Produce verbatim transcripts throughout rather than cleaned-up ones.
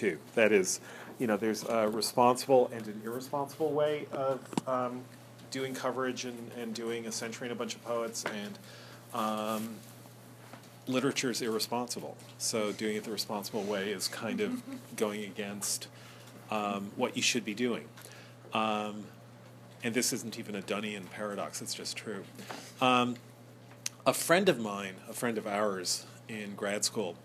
too. That is, you know, there's a responsible and an irresponsible way of um, doing coverage and, and doing a century and a bunch of poets, and um, literature is irresponsible. So doing it the responsible way is kind of going against um, what you should be doing. Um, and this isn't even a Donnean paradox, it's just true. Um, a friend of mine, a friend of ours in grad school,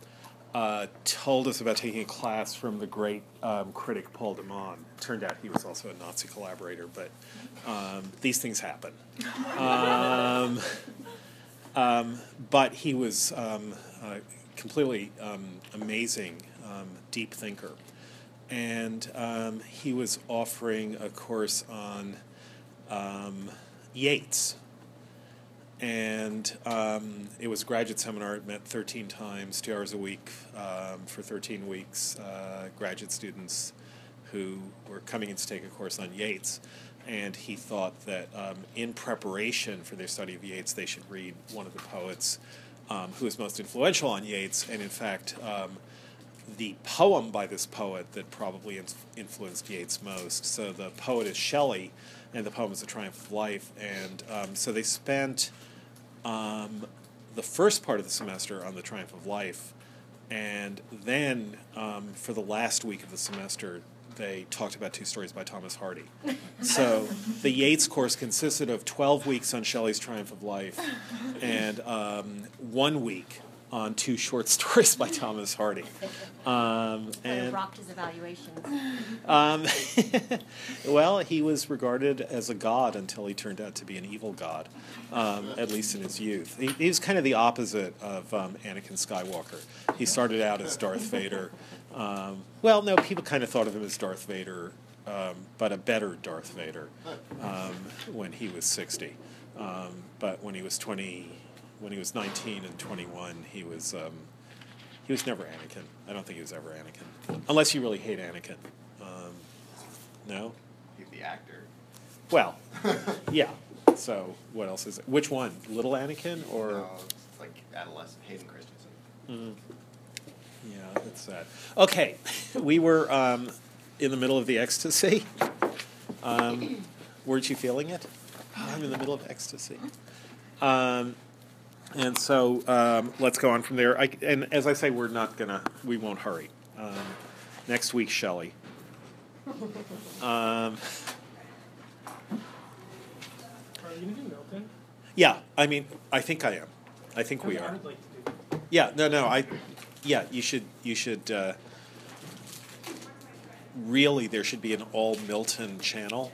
Uh, told us about taking a class from the great um, critic Paul de Man. Turned out he was also a Nazi collaborator, but um, these things happen. Um, um, but he was um, uh, completely um, amazing, um, deep thinker. And um, he was offering a course on um, Yeats. And um, it was a graduate seminar. It met thirteen times, two hours a week, um, for thirteen weeks, uh, graduate students who were coming in to take a course on Yeats. And he thought that um, in preparation for their study of Yeats, they should read one of the poets um, who is most influential on Yeats. And in fact, um, the poem by this poet that probably in- influenced Yeats most. So the poet is Shelley, and the poem is The Triumph of Life. And um, so they spent um, the first part of the semester on The Triumph of Life. And then um, for the last week of the semester, they talked about two stories by Thomas Hardy. So the Yeats course consisted of twelve weeks on Shelley's Triumph of Life and um, one week on two short stories by Thomas Hardy. Um, and rocked his evaluations. Um, well, he was regarded as a god until he turned out to be an evil god, um, at least in his youth. He, he was kind of the opposite of um, Anakin Skywalker. He started out as Darth Vader. Um, well, no, people kind of thought of him as Darth Vader, um, but a better Darth Vader um, when he was sixty. Um, but when he was twenty... When he was nineteen and twenty-one, he was um, he was never Anakin. I don't think he was ever Anakin, unless you really hate Anakin. Um, no, he's the actor. Well, yeah. So what else is it? Which one? Little Anakin or no, it's like adolescent Hayden Christensen? Mm. Yeah, that's sad. Okay, we were um, in the middle of the ecstasy. Um, weren't you feeling it? Oh, I'm in the middle of ecstasy. Um, And so um, let's go on from there. I, and as I say, we're not gonna, we won't hurry. Um, next week, Shelley. Um, are you gonna do Milton? Yeah, I mean, I think I am. I think I we are. I would like to do. Yeah, no, no, I. Yeah, you should. You should. Uh, really, there should be an all Milton channel,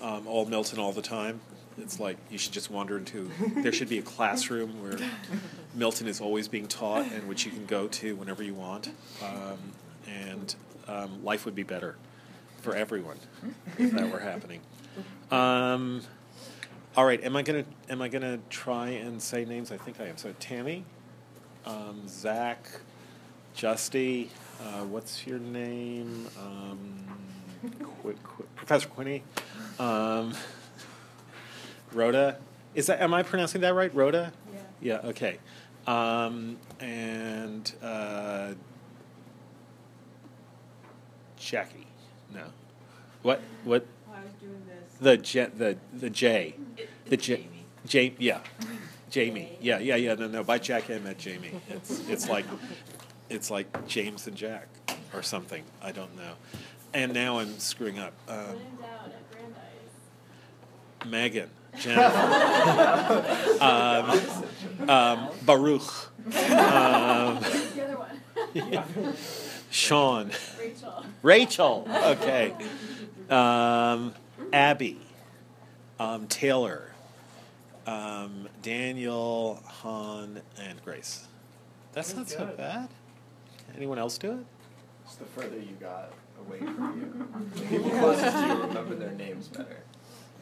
um, all Milton all the time. It's like you should just wander into, there should be a classroom where Milton is always being taught and which you can go to whenever you want. Um, and um, life would be better for everyone if that were happening. Um, all right, am I gonna am I gonna try and say names? I think I am. So Tammy, um, Zach, Justy, uh, what's your name? Um, Qu- Qu- Professor Quinney. Um, Rhoda, is that? Am I pronouncing that right? Rhoda? Yeah. Yeah. Okay. Um, and uh, Jackie. No. What? What? Oh, I was doing this. The J. The the J. It, the J. Jamie. J. Yeah. Jamie. Yeah. Yeah. Yeah. No. No. By Jackie, I meant Jamie. It's it's like it's like James and Jack or something. I don't know. And now I'm screwing up. Um, when in doubt, at Brandeis. Megan. Jennifer, um, um, Baruch, um, Sean, Rachel, Rachel. Okay, um, Abby, um, Taylor, um, Daniel, Han, and Grace. That's not so bad. Anyone else do it? Just the further you got away from you, the people closest to you remember their names better.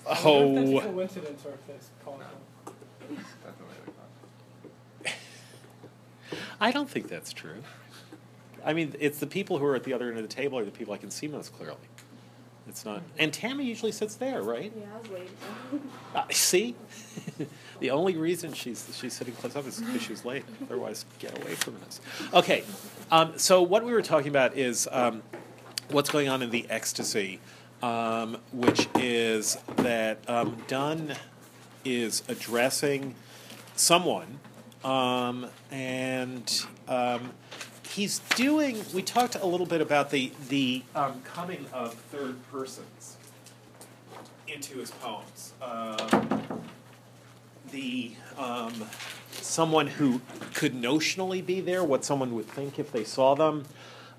Oh, I don't know if that's a coincidence or if that's calling him. I don't think that's true. I mean, it's the people who are at the other end of the table are the people I can see most clearly. It's not. And Tammy usually sits there, right? Yeah, I was waiting. uh, see? The only reason she's she's sitting close up is because she's late. Otherwise, get away from us. Okay. Um, so what we were talking about is um, what's going on in the Ecstasy, um, which is that um, Donne is addressing someone, um, and um, he's doing. We talked a little bit about the the um, coming of third persons into his poems. Um, the um, someone who could notionally be there, what someone would think if they saw them,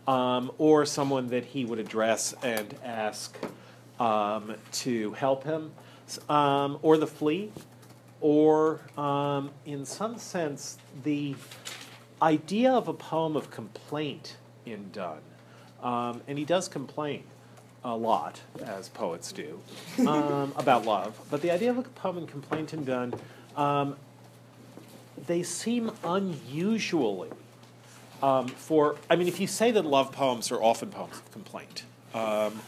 um, or someone that he would address and ask um, to help him, um, or the flea, or um, in some sense the idea of a poem of complaint in Donne, um, and he does complain a lot, as poets do, um, about love. But the idea of a poem of complaint in Donne, um, they seem unusually um, for, I mean, if you say that love poems are often poems of complaint, um,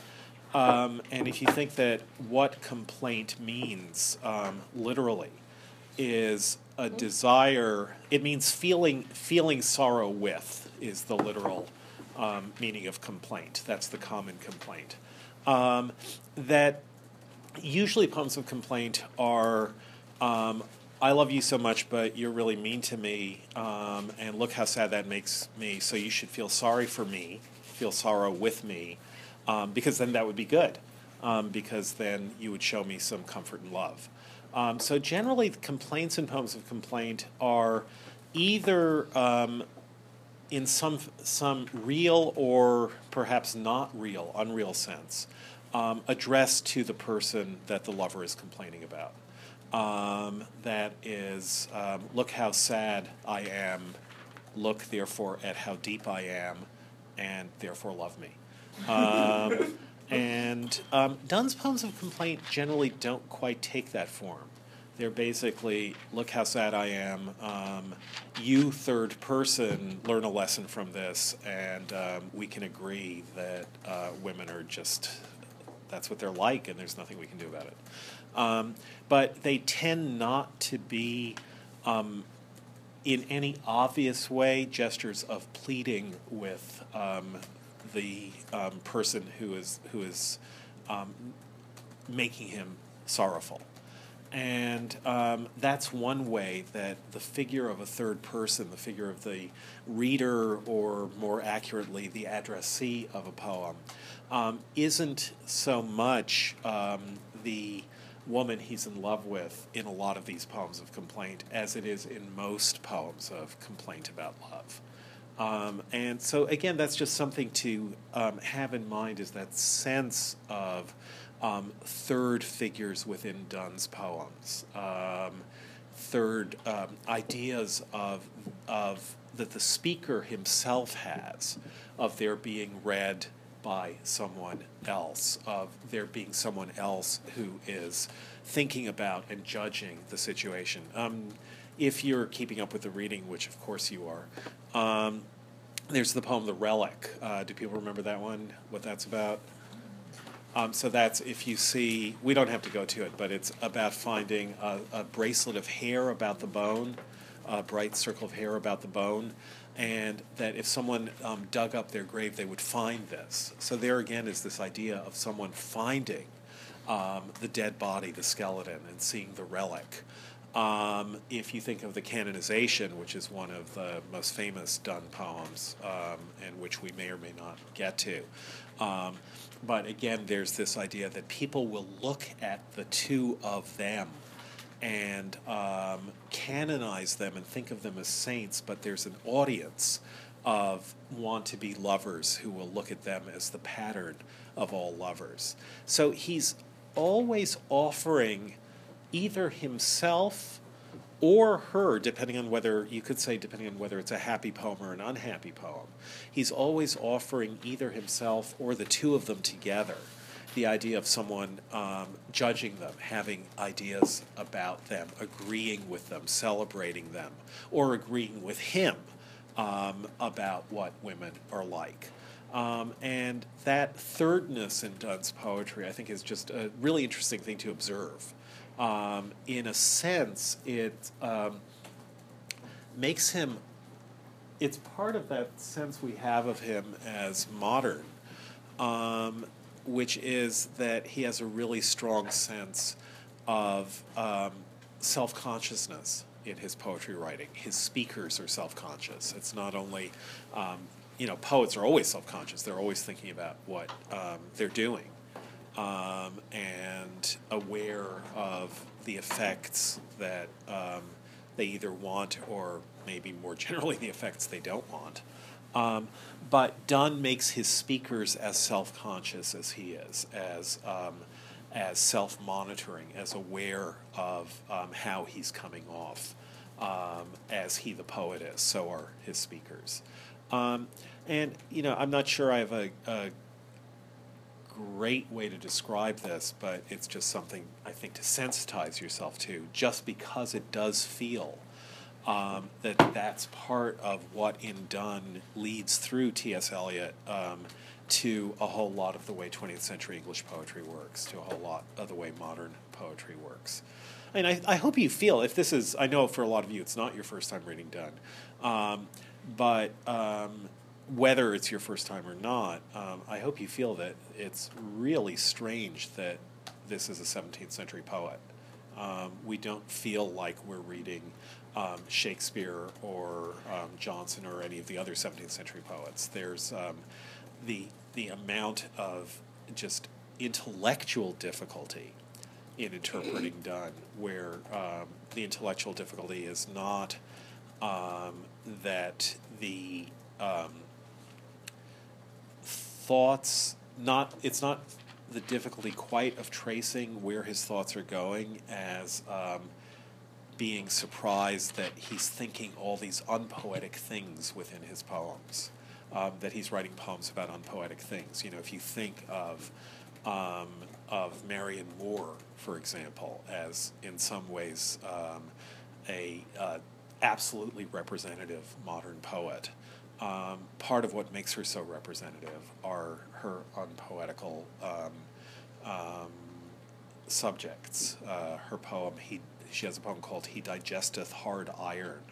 um, and if you think that what complaint means um, literally is a desire, it means feeling feeling sorrow with is the literal Um, meaning of complaint. That's the common complaint. Um, that usually poems of complaint are, um, I love you so much, but you're really mean to me, um, and look how sad that makes me, so you should feel sorry for me, feel sorrow with me, um, because then that would be good, um, because then you would show me some comfort and love. Um, so generally, the complaints in poems of complaint are either um, in some some real or perhaps not real, unreal sense, um, addressed to the person that the lover is complaining about. Um, that is, um, look how sad I am, look therefore at how deep I am, and therefore love me. Um, and um, Donne's poems of complaint generally don't quite take that form. They're basically, look how sad I am, um, you third person, learn a lesson from this, and um, we can agree that uh, women are just, that's what they're like, and there's nothing we can do about it. Um, but they tend not to be, um, in any obvious way, gestures of pleading with um, the um, person who is, who is um, making him sorrowful. And um, that's one way that the figure of a third person, the figure of the reader, or more accurately, the addressee of a poem, um, isn't so much um, the woman he's in love with in a lot of these poems of complaint as it is in most poems of complaint about love. Um, and so, again, that's just something to um, have in mind, is that sense of Um, third figures within Donne's poems, um, third um, ideas of of that the speaker himself has, of their being read by someone else, of there being someone else who is thinking about and judging the situation. Um, if you're keeping up with the reading, which of course you are, um, there's the poem The Relic. Uh, do people remember that one, what that's about? Um, so that's, if you see, we don't have to go to it, but it's about finding a, a bracelet of hair about the bone, a bright circle of hair about the bone, and that if someone um, dug up their grave, they would find this. So there again is this idea of someone finding um, the dead body, the skeleton, and seeing the relic. Um, if you think of The Canonization, which is one of the most famous Donne poems, um, and which we may or may not get to, um, but again, there's this idea that people will look at the two of them and um, canonize them and think of them as saints, but there's an audience of want-to-be lovers who will look at them as the pattern of all lovers. So he's always offering either himself or her, depending on whether, you could say depending on whether it's a happy poem or an unhappy poem, he's always offering either himself or the two of them together, the idea of someone um, judging them, having ideas about them, agreeing with them, celebrating them, or agreeing with him um, about what women are like. Um, and that thirdness in Donne's poetry, I think, is just a really interesting thing to observe. Um, in a sense, it um, makes him, it's part of that sense we have of him as modern, um, which is that he has a really strong sense of um, self-consciousness in his poetry writing. His speakers are self-conscious. It's not only... Um, You know, poets are always self-conscious. They're always thinking about what um, they're doing um, and aware of the effects that um, they either want or maybe more generally the effects they don't want. Um, but Donne makes his speakers as self-conscious as he is, as, um, as self-monitoring, as aware of um, how he's coming off um, as he the poet is. So are his speakers. Um, and, you know, I'm not sure I have a, a great way to describe this, but it's just something, I think, to sensitize yourself to, just because it does feel um, that that's part of what in Donne leads through T S. Eliot um, to a whole lot of the way twentieth century English poetry works, to a whole lot of the way modern poetry works. And I, I hope you feel, if this is, I know for a lot of you it's not your first time reading Donne, um, But um, whether it's your first time or not, um, I hope you feel that it's really strange that this is a seventeenth century poet. Um, we don't feel like we're reading um, Shakespeare or um, Johnson or any of the other seventeenth century poets. There's um, the, the amount of just intellectual difficulty in interpreting Donne, where um, the intellectual difficulty is not... Um, that the um, thoughts, not it's not the difficulty quite of tracing where his thoughts are going as um, being surprised that he's thinking all these unpoetic things within his poems, um, that he's writing poems about unpoetic things. You know, if you think of um, of Marianne Moore, for example, as in some ways um, a uh, absolutely representative modern poet. Um, part of what makes her so representative are her unpoetical um, um, subjects. Uh, her poem, he, she has a poem called He Digesteth Hard Iron.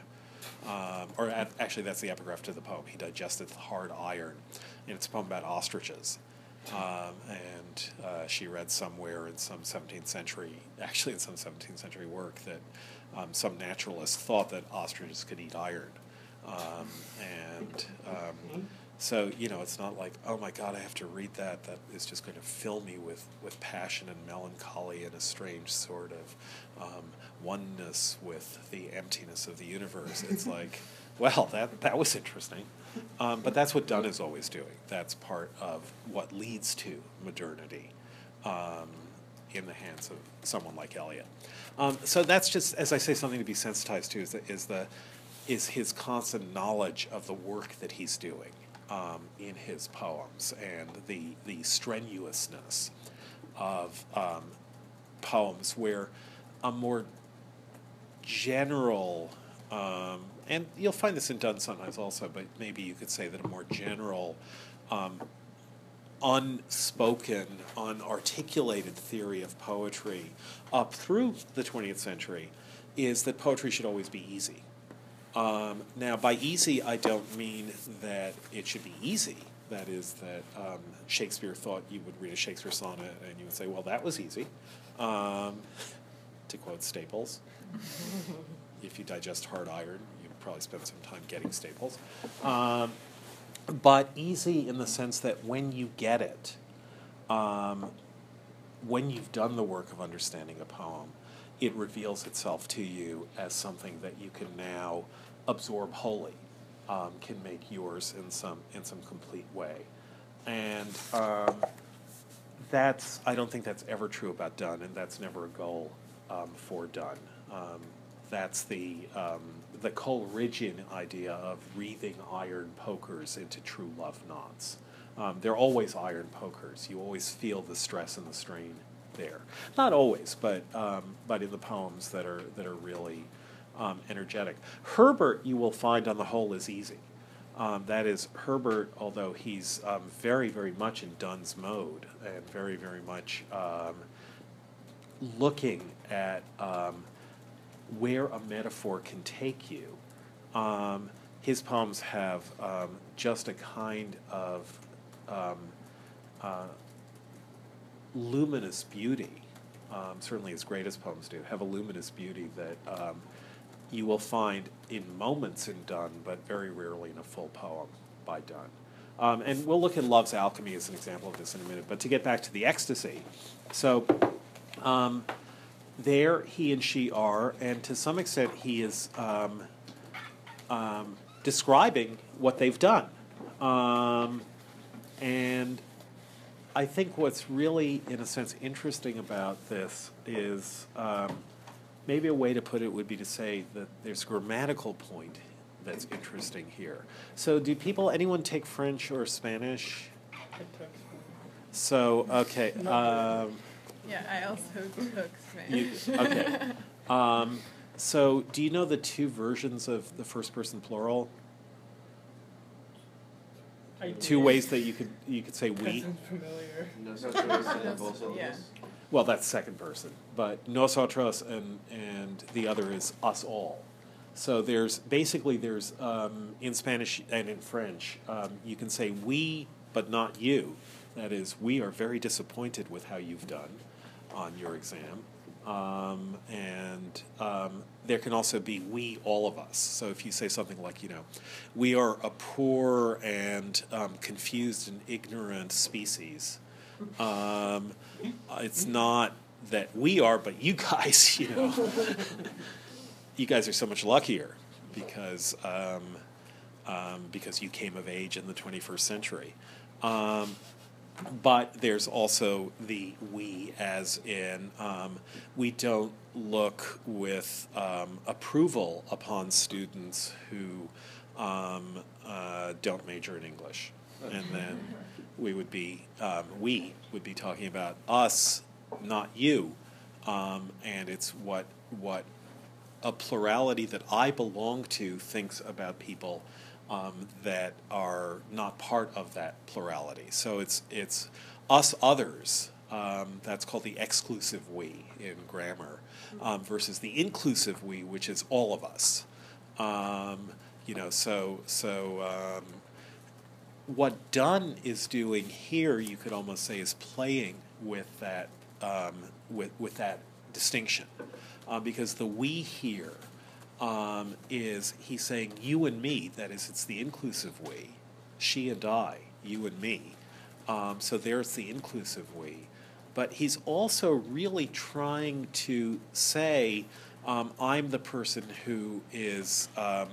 Um, or ad, actually, that's the epigraph to the poem, He Digesteth Hard Iron. And it's a poem about ostriches. Um, and uh, she read somewhere in some seventeenth century, actually in some seventeenth century work that Um, some naturalists thought that ostriches could eat iron. Um, and um, so, you know, it's not like, oh my God, I have to read that. That is just going to fill me with, with passion and melancholy and a strange sort of um, oneness with the emptiness of the universe. It's like, well, that, that was interesting. Um, but that's what Donne is always doing. That's part of what leads to modernity. Um, in the hands of someone like Eliot. Um, so that's just, as I say, something to be sensitized to, is the, is, the, is his constant knowledge of the work that he's doing um, in his poems and the, the strenuousness of um, poems where a more general, um, and you'll find this in Donne sometimes also, but maybe you could say that a more general um, unspoken, unarticulated theory of poetry up through the twentieth century is that poetry should always be easy. Um, now, by easy, I don't mean that it should be easy. That is, that um, Shakespeare thought you would read a Shakespeare sonnet and you would say, well, that was easy. Um, to quote Staples, if you digest hard iron, you probably spend some time getting Staples. Um, But easy in the sense that when you get it, um, when you've done the work of understanding a poem, it reveals itself to you as something that you can now absorb wholly, um, can make yours in some in some complete way. And um, that's, I don't think that's ever true about Donne, and that's never a goal um, for Donne. Um, that's the... Um, the Coleridgean idea of wreathing iron pokers into true love knots. Um, they're always iron pokers. You always feel the stress and the strain there. Not always, but um, but in the poems that are that are really um, energetic. Herbert, you will find on the whole, is easy. Um, that is Herbert, although he's um, very, very much in Donne's mode and very, very much um, looking at um, where a metaphor can take you. Um, his poems have um, just a kind of um, uh, luminous beauty, um, certainly his greatest poems do, have a luminous beauty that um, you will find in moments in Donne, but very rarely in a full poem by Donne. Um, and we'll look at Love's Alchemy as an example of this in a minute. But to get back to the Ecstasy, so um, there he and she are, and to some extent he is um, um, describing what they've done. Um, and I think what's really, in a sense, interesting about this is um, maybe a way to put it would be to say that there's a grammatical point that's interesting here. So do people, anyone take French or Spanish? I took Spanish. So, okay. Um, yeah, I also took Spanish. You, okay. Um, so do you know the two versions of the first person plural? I two did. Ways that you could you could say we? That's familiar. No, yeah. Well, that's second person, but nosotros and, and the other is us all. So there's, basically there's, um, in Spanish and in French, um, you can say we, but not you. That is, we are very disappointed with how you've done on your exam. Um, and um, there can also be we, all of us. So if you say something like, you know, we are a poor and um, confused and ignorant species, Um, it's not that we are, but you guys, you know, you guys are so much luckier because um, um, because you came of age in the twenty-first century. Um, but there's also the we, as in um, we don't look with um, approval upon students who um, uh, don't major in English, and then we would be, um, we would be talking about us, not you, um, and it's what what a plurality that I belong to thinks about people um, that are not part of that plurality. So it's it's us others. Um, that's called the exclusive we in grammar, um, versus the inclusive we, which is all of us. Um, you know, so so. Um, What Donne is doing here, you could almost say, is playing with that um, with with that distinction, uh, because the we here um, is he's saying you and me. That is, it's the inclusive we, she and I, you and me. Um, so there's the inclusive we, but he's also really trying to say um, I'm the person who is. Um,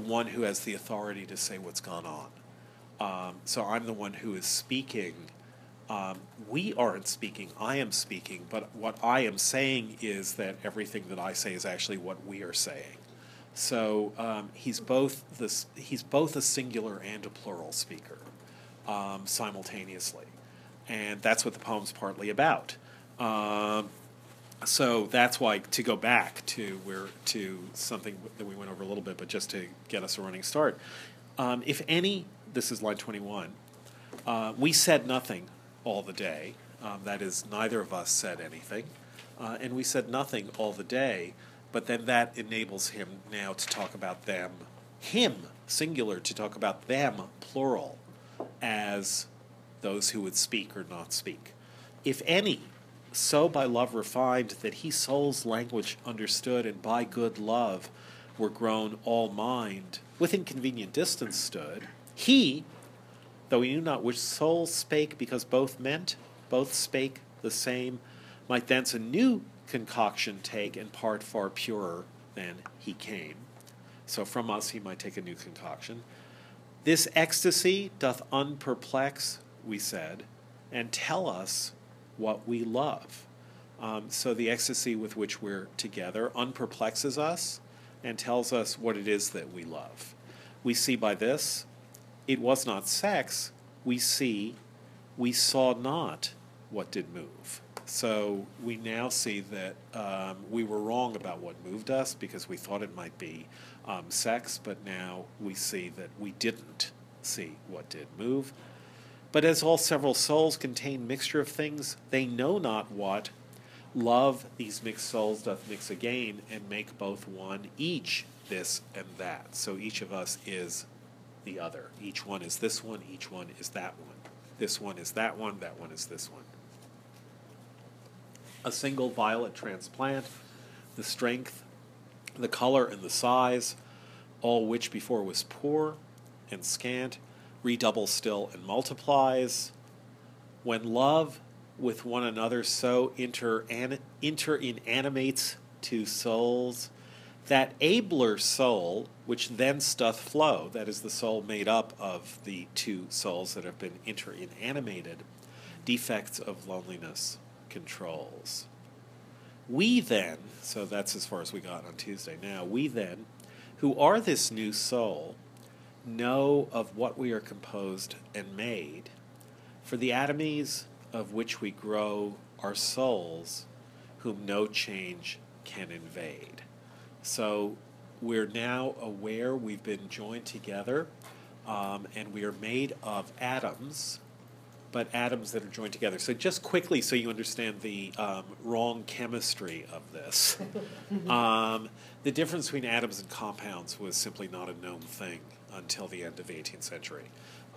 the one who has the authority to say what's gone on. Um, so I'm the one who is speaking. Um, we aren't speaking, I am speaking, but what I am saying is that everything that I say is actually what we are saying. So um, he's both this, he's both a singular and a plural speaker um, simultaneously. And that's what the poem's partly about. Um, So that's why, to go back to where to something that we went over a little bit, but just to get us a running start, um, if any, this is line twenty-one, uh, we said nothing all the day, um, that is, neither of us said anything, uh, and we said nothing all the day, but then that enables him now to talk about them, him, singular, to talk about them, plural, as those who would speak or not speak. If any, so by love refined that he soul's language understood, and by good love were grown all mind, with inconvenient distance stood. He, though he knew not which soul spake, because both meant, both spake the same, might thence a new concoction take, and part far purer than he came. So from us he might take a new concoction. This ecstasy doth unperplex, we said, and tell us what we love. Um, so the ecstasy with which we're together unperplexes us and tells us what it is that we love. We see by this, it was not sex, we see, we saw not what did move. So we now see that um, we were wrong about what moved us because we thought it might be um, sex, but now we see that we didn't see what did move. But as all several souls contain mixture of things, they know not what love these mixed souls doth mix again, and make both one, each this and that. So each of us is the other. Each one is this one, each one is that one. This one is that one, that one is this one. A single violet transplant, the strength, the color, and the size, all which before was poor and scant, redoubles still and multiplies. When love with one another so interan- interinanimates two souls, that abler soul, which thence doth flow, that is the soul made up of the two souls that have been interinanimated, defects of loneliness controls. We then, so that's as far as we got on Tuesday now, we then, who are this new soul, know of what we are composed and made, for the atomies of which we grow are souls whom no change can invade. So we're now aware we've been joined together, um, and we are made of atoms, but atoms that are joined together. So just quickly, so you understand the um, wrong chemistry of this, um, the difference between atoms and compounds was simply not a known thing until the end of the eighteenth century.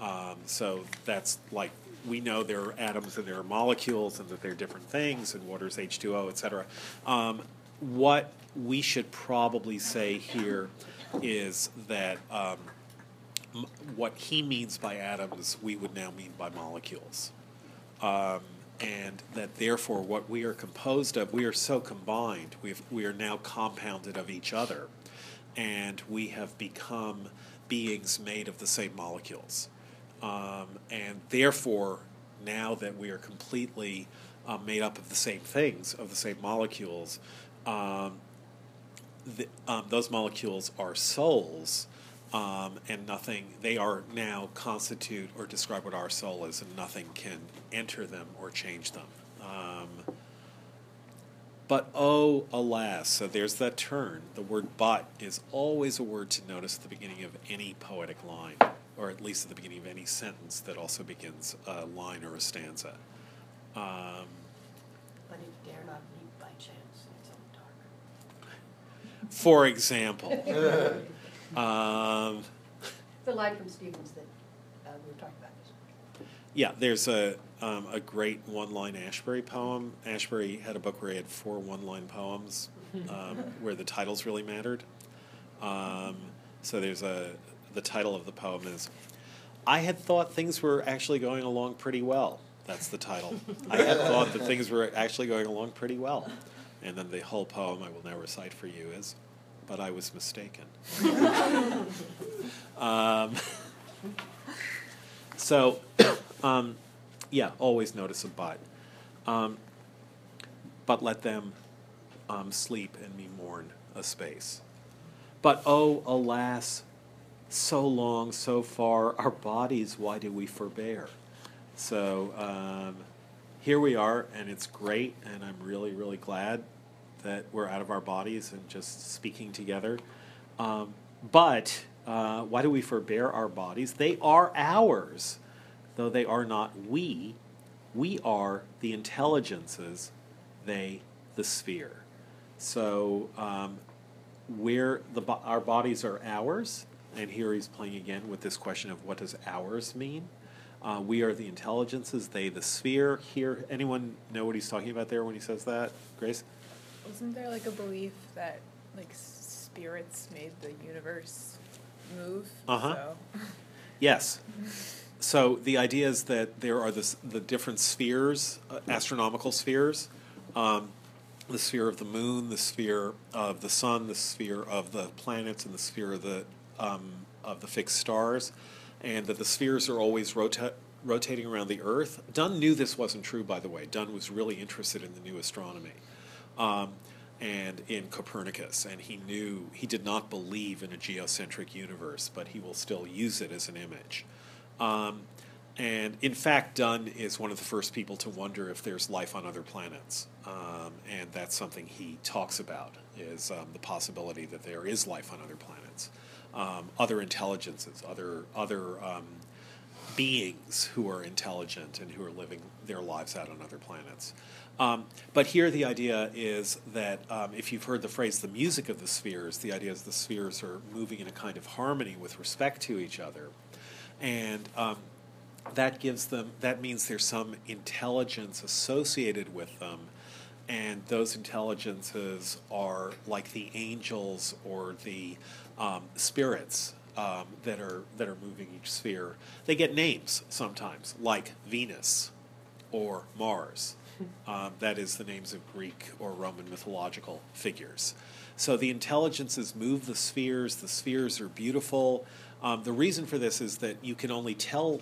Um, so that's like, we know there are atoms and there are molecules and that they're different things, and water's H two O, et cetera. Um, what we should probably say here is that um, m- what he means by atoms, we would now mean by molecules. Um, and that therefore what we are composed of, we are so combined, we've, we are now compounded of each other, and we have become beings made of the same molecules. Um, and therefore, now that we are completely uh, made up of the same things, of the same molecules, Um, the, um, those molecules are souls, um, and nothing, they are now constitute or describe what our soul is, and nothing can enter them or change them. Um, but oh, alas, so there's that turn. The word but is always a word to notice at the beginning of any poetic line, or at least at the beginning of any sentence that also begins a line or a stanza. Um, but it dare not be by chance. For example, um, the line from Stevens that uh, we were talking about this week. Yeah, there's a um, a great one-line Ashbery poem. Ashbery had a book where he had four one-line poems, um, where the titles really mattered. Um, so there's a the title of the poem is, "I had thought things were actually going along pretty well." That's the title. I had thought that things were actually going along pretty well. And then the whole poem I will now recite for you is, "But I was mistaken." um, so, um, yeah, always notice a but. Um, but let them um, sleep and me mourn a space. But oh, alas, so long, so far, our bodies, why do we forbear? So, um... here we are, and it's great, and I'm really, really glad that we're out of our bodies and just speaking together. Um, but uh, why do we forbear our bodies? They are ours, though they are not we. We are the intelligences, they the sphere. So um, we're the bo- our bodies are ours, and here he's playing again with this question of what does ours mean? Uh, we are the intelligences, they the sphere. Here, anyone know what he's talking about there when he says that, Grace? Wasn't there like a belief that like spirits made the universe move? Uh-huh. So. Yes. So the idea is that there are this, the different spheres, uh, astronomical spheres, um, the sphere of the moon, the sphere of the sun, the sphere of the planets, and the sphere of the um, of the fixed stars. And that the spheres are always rota- rotating around the Earth. Donne knew this wasn't true, by the way. Donne was really interested in the new astronomy um, and in Copernicus. And he knew, he did not believe in a geocentric universe, but he will still use it as an image. Um, And in fact, Donne is one of the first people to wonder if there's life on other planets. Um, and that's something he talks about, is um, the possibility that there is life on other planets, um, other intelligences, other, other um, beings who are intelligent and who are living their lives out on other planets. Um, but here the idea is that um, if you've heard the phrase, the music of the spheres, the idea is the spheres are moving in a kind of harmony with respect to each other. And um, that gives them, that means there's some intelligence associated with them, and those intelligences are like the angels or the um, spirits um, that are that are moving each sphere. They get names sometimes, like Venus or Mars. Um, that is the names of Greek or Roman mythological figures. So the intelligences move the spheres. The spheres are beautiful. Um, the reason for this is that you can only tell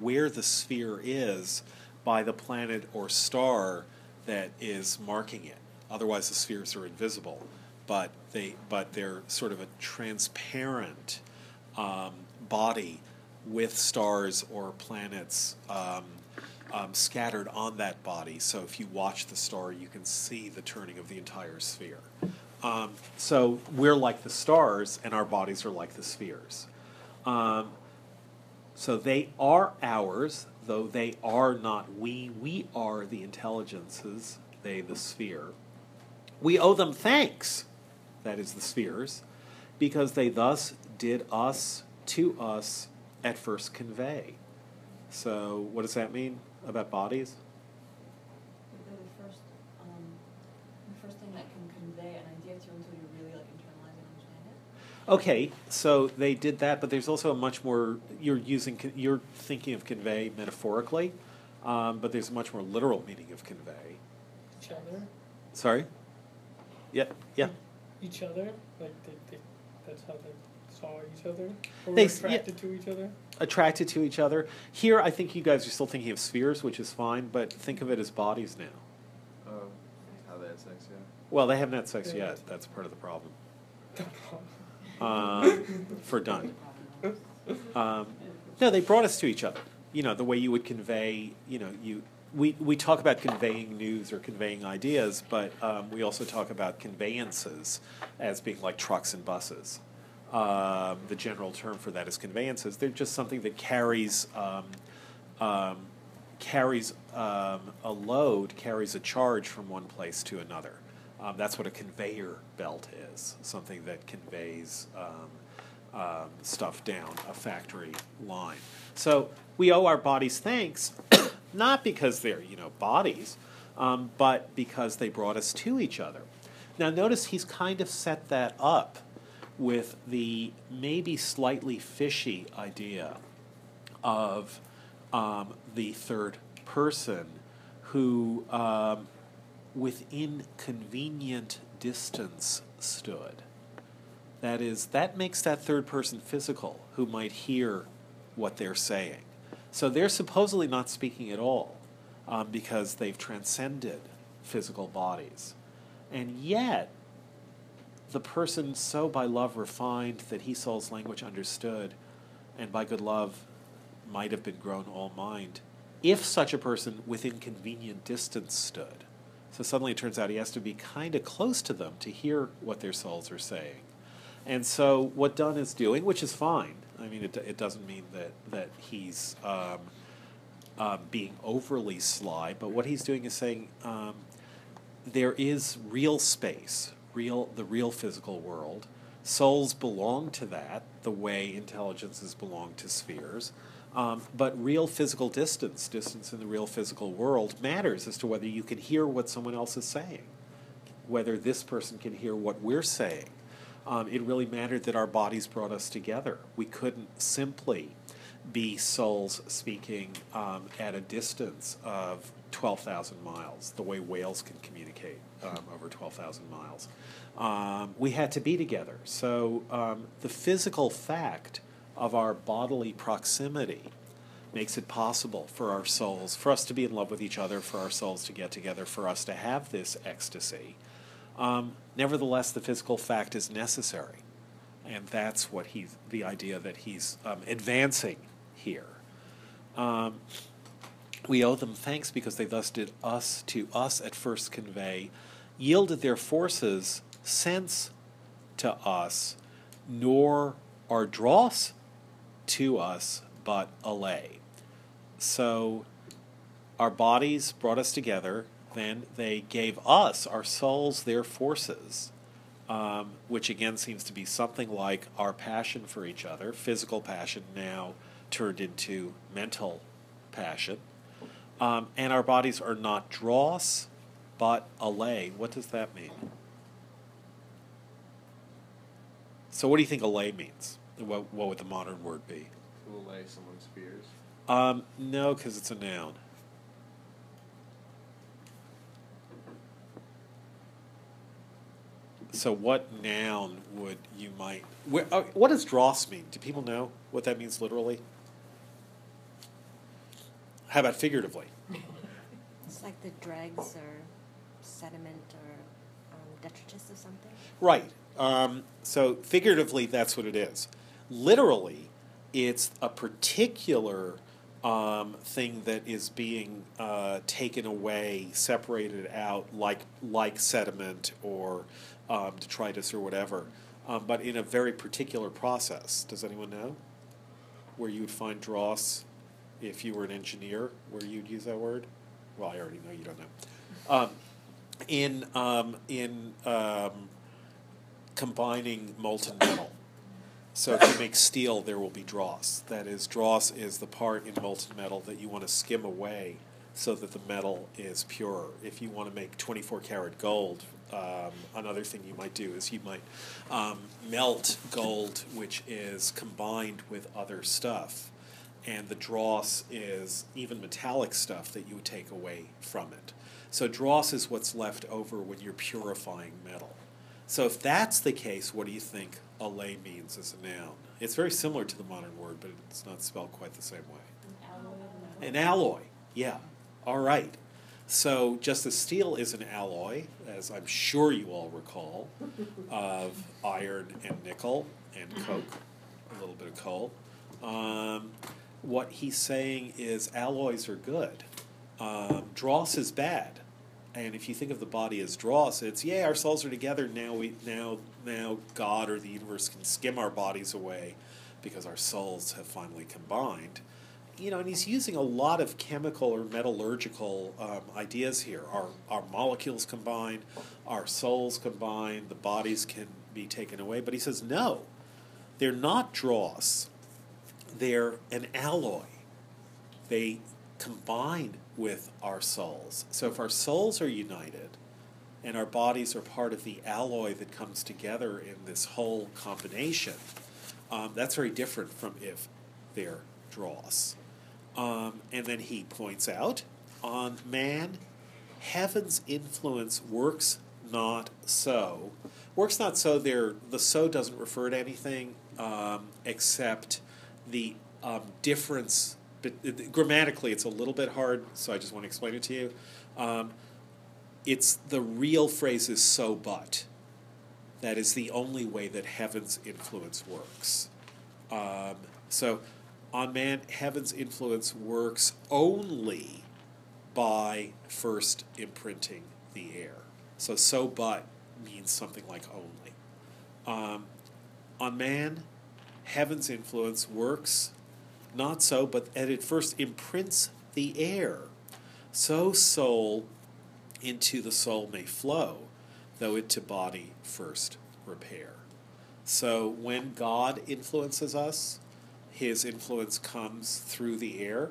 where the sphere is by the planet or star that is marking it. Otherwise, the spheres are invisible, but they but they're sort of a transparent um, body with stars or planets Um, Um, scattered on that body, so if you watch the star, you can see the turning of the entire sphere. Um, so we're like the stars, and our bodies are like the spheres. Um, so they are ours, though they are not we. We are the intelligences, they the sphere. We owe them thanks, that is the spheres, because they thus did us, to us, at first convey. So what does that mean about bodies? They're the first, um, the first thing that can convey an idea to you until you really like internalize and understand it. Okay, so they did that, but there's also a much more, you're using, you're thinking of convey metaphorically, um, but there's a much more literal meaning of convey. Each other. Sorry. Yeah. Yeah. Each other, like they, they, that's how they saw each other, or they, were attracted yeah. to each other. Attracted to each other. Here, I think you guys are still thinking of spheres, which is fine, but think of it as bodies now. Oh, um, how they had sex, yeah. Well, they haven't had sex yeah. yet. That's part of the problem. um, for Donne. Um, no, they brought us to each other. You know, the way you would convey, you know, you we, we talk about conveying news or conveying ideas, but um, we also talk about conveyances as being like trucks and buses. Um, the general term for that is conveyances. They're just something that carries um, um, carries um, a load, carries a charge from one place to another. Um, that's what a conveyor belt is, something that conveys um, um, stuff down a factory line. So we owe our bodies thanks, not because they're, you know, bodies, um, but because they brought us to each other. Now notice he's kind of set that up with the maybe slightly fishy idea of um, the third person who um, within convenient distance stood. That is, that makes that third person physical, who might hear what they're saying. So they're supposedly not speaking at all um, because they've transcended physical bodies. And yet, the person so by love refined that he soul's language understood, and by good love might have been grown all mind, if such a person within convenient distance stood. So suddenly it turns out he has to be kind of close to them to hear what their souls are saying. And so what Donne is doing, which is fine, I mean, it, it doesn't mean that, that he's um, uh, being overly sly, but what he's doing is saying um, there is real space, Real, the real physical world. Souls belong to that, the way intelligences belong to spheres. Um, but real physical distance, distance in the real physical world, matters as to whether you can hear what someone else is saying, whether this person can hear what we're saying. Um, it really mattered that our bodies brought us together. We couldn't simply be souls speaking um, at a distance of twelve thousand miles, the way whales can communicate um, over twelve thousand miles. Um, we had to be together. So um, the physical fact of our bodily proximity makes it possible for our souls, for us to be in love with each other, for our souls to get together, for us to have this ecstasy. Um, nevertheless, the physical fact is necessary. And that's what he's, the idea that he's um, advancing here. Um, we owe them thanks because they thus did us to us at first convey, yielded their forces sense to us, nor are dross to us but allay. So our bodies brought us together, then they gave us, our souls, their forces, um, which again seems to be something like our passion for each other, physical passion now turned into mental passion. Um, and our bodies are not dross, but allay. What does that mean? So what do you think allay means? What, what would the modern word be? To allay someone's fears. Um, no, because it's a noun. So what noun would you might... Where, uh, what does dross mean? Do people know what that means literally? How about figuratively? It's like the dregs or sediment or um, detritus of something. Right. Um, so figuratively, that's what it is. Literally, it's a particular um, thing that is being uh, taken away, separated out, like like sediment or um, detritus or whatever, um, but in a very particular process. Does anyone know where you would find dross? If you were an engineer, where you'd use that word? Well, I already know you don't know. Um, in um, in um, combining molten metal. So if you make steel, there will be dross. That is, dross is the part in molten metal that you want to skim away so that the metal is purer. If you want to make twenty-four karat gold, um, another thing you might do is you might um, melt gold, which is combined with other stuff. And the dross is even metallic stuff that you would take away from it. So dross is what's left over when you're purifying metal. So if that's the case, what do you think allay means as a noun? It's very similar to the modern word, but it's not spelled quite the same way. An alloy. An alloy, yeah. All right. So just as steel is an alloy, as I'm sure you all recall, of iron and nickel and coke, a little bit of coal, um, what he's saying is alloys are good. Um, dross is bad. And if you think of the body as dross, it's, yeah, our souls are together. Now we now now God or the universe can skim our bodies away because our souls have finally combined. You know, and he's using a lot of chemical or metallurgical um, ideas here. Our, our molecules combine, our souls combine, the bodies can be taken away. But he says, no, they're not dross. They're an alloy. They combine with our souls. So if our souls are united and our bodies are part of the alloy that comes together in this whole combination, um, that's very different from if they're dross. Um, and then he points out, on man, heaven's influence works not so. Works not so there, the so doesn't refer to anything um, except... The um, difference, grammatically it's a little bit hard, so I just want to explain it to you. Um, it's the real phrase is so but. That is the only way that heaven's influence works. Um, so on man, heaven's influence works only by first imprinting the air. So so but means something like only. Um, on man... Heaven's influence works not so, but that it first imprints the air. So soul into the soul may flow, though it to body first repair. So when God influences us, his influence comes through the air.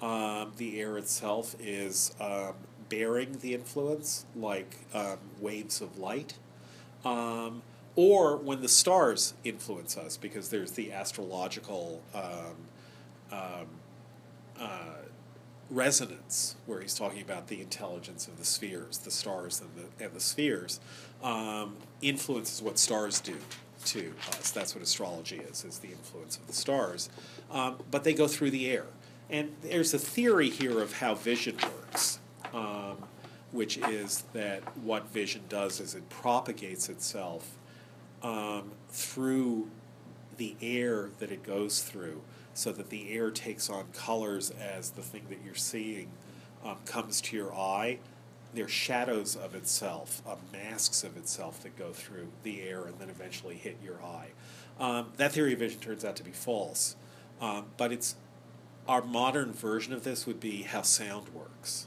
Um, the air itself is um, bearing the influence like um, waves of light. Um, Or when the stars influence us, because there's the astrological um, um, uh, resonance, where he's talking about the intelligence of the spheres, the stars and the, and the spheres. Um, influence is what stars do to us. That's what astrology is, is the influence of the stars. Um, but they go through the air. And there's a theory here of how vision works. Um, which is that what vision does is it propagates itself Um, through the air that it goes through, so that the air takes on colors as the thing that you're seeing um, comes to your eye. They're shadows of itself, uh, masks of itself that go through the air and then eventually hit your eye. Um, that theory of vision turns out to be false. Um, but it's our modern version of this would be how sound works.